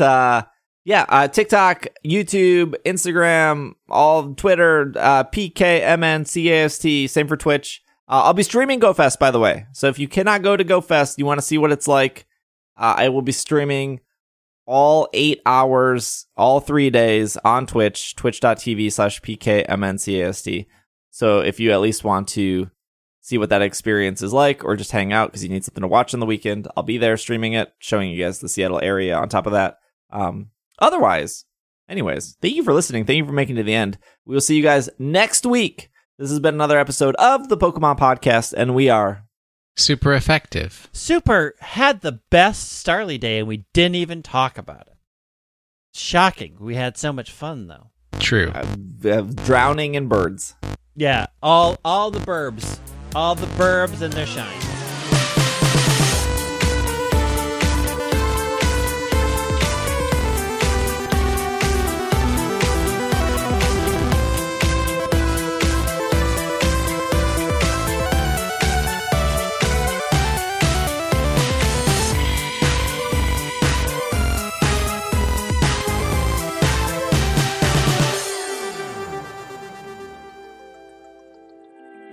TikTok, YouTube, Instagram, all Twitter, PKMNCAST, same for Twitch. I'll be streaming GoFest, by the way. So if you cannot go to GoFest, you want to see what it's like, I will be streaming all 8 hours, all 3 days on Twitch, twitch.tv/PKMNCAST. So if you at least want to see what that experience is like or just hang out because you need something to watch on the weekend, I'll be there streaming it, showing you guys the Seattle area on top of that. Otherwise, anyways, thank you for listening. Thank you for making it to the end. We will see you guys next week. This has been another episode of the Pokemon Podcast, and we are super effective. Super had the best Starly day, and we didn't even talk about it. Shocking. We had so much fun, though. True. Drowning in birds. Yeah, all the burbs. All the burbs and their shine.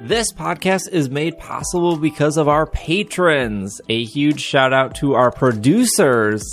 This podcast is made possible because of our patrons. A huge shout out to our producers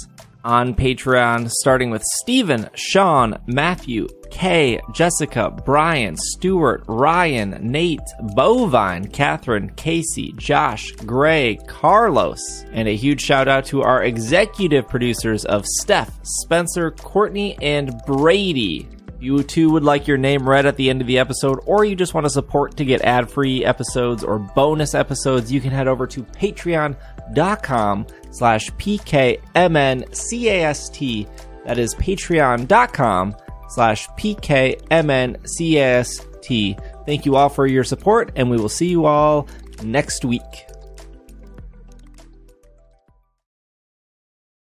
on Patreon, starting with Steven, Sean, Matthew, Kay, Jessica, Brian, Stuart, Ryan, Nate, Bovine, Catherine, Casey, Josh, Gray, Carlos. And a huge shout out to our executive producers of Steph, Spencer, Courtney, and Brady. You too would like your name read at the end of the episode, or you just want to support to get ad-free episodes or bonus episodes, you can head over to patreon.com/PKMNCAST. That is patreon.com/PKMNCAST. Thank you all for your support, and we will see you all next week.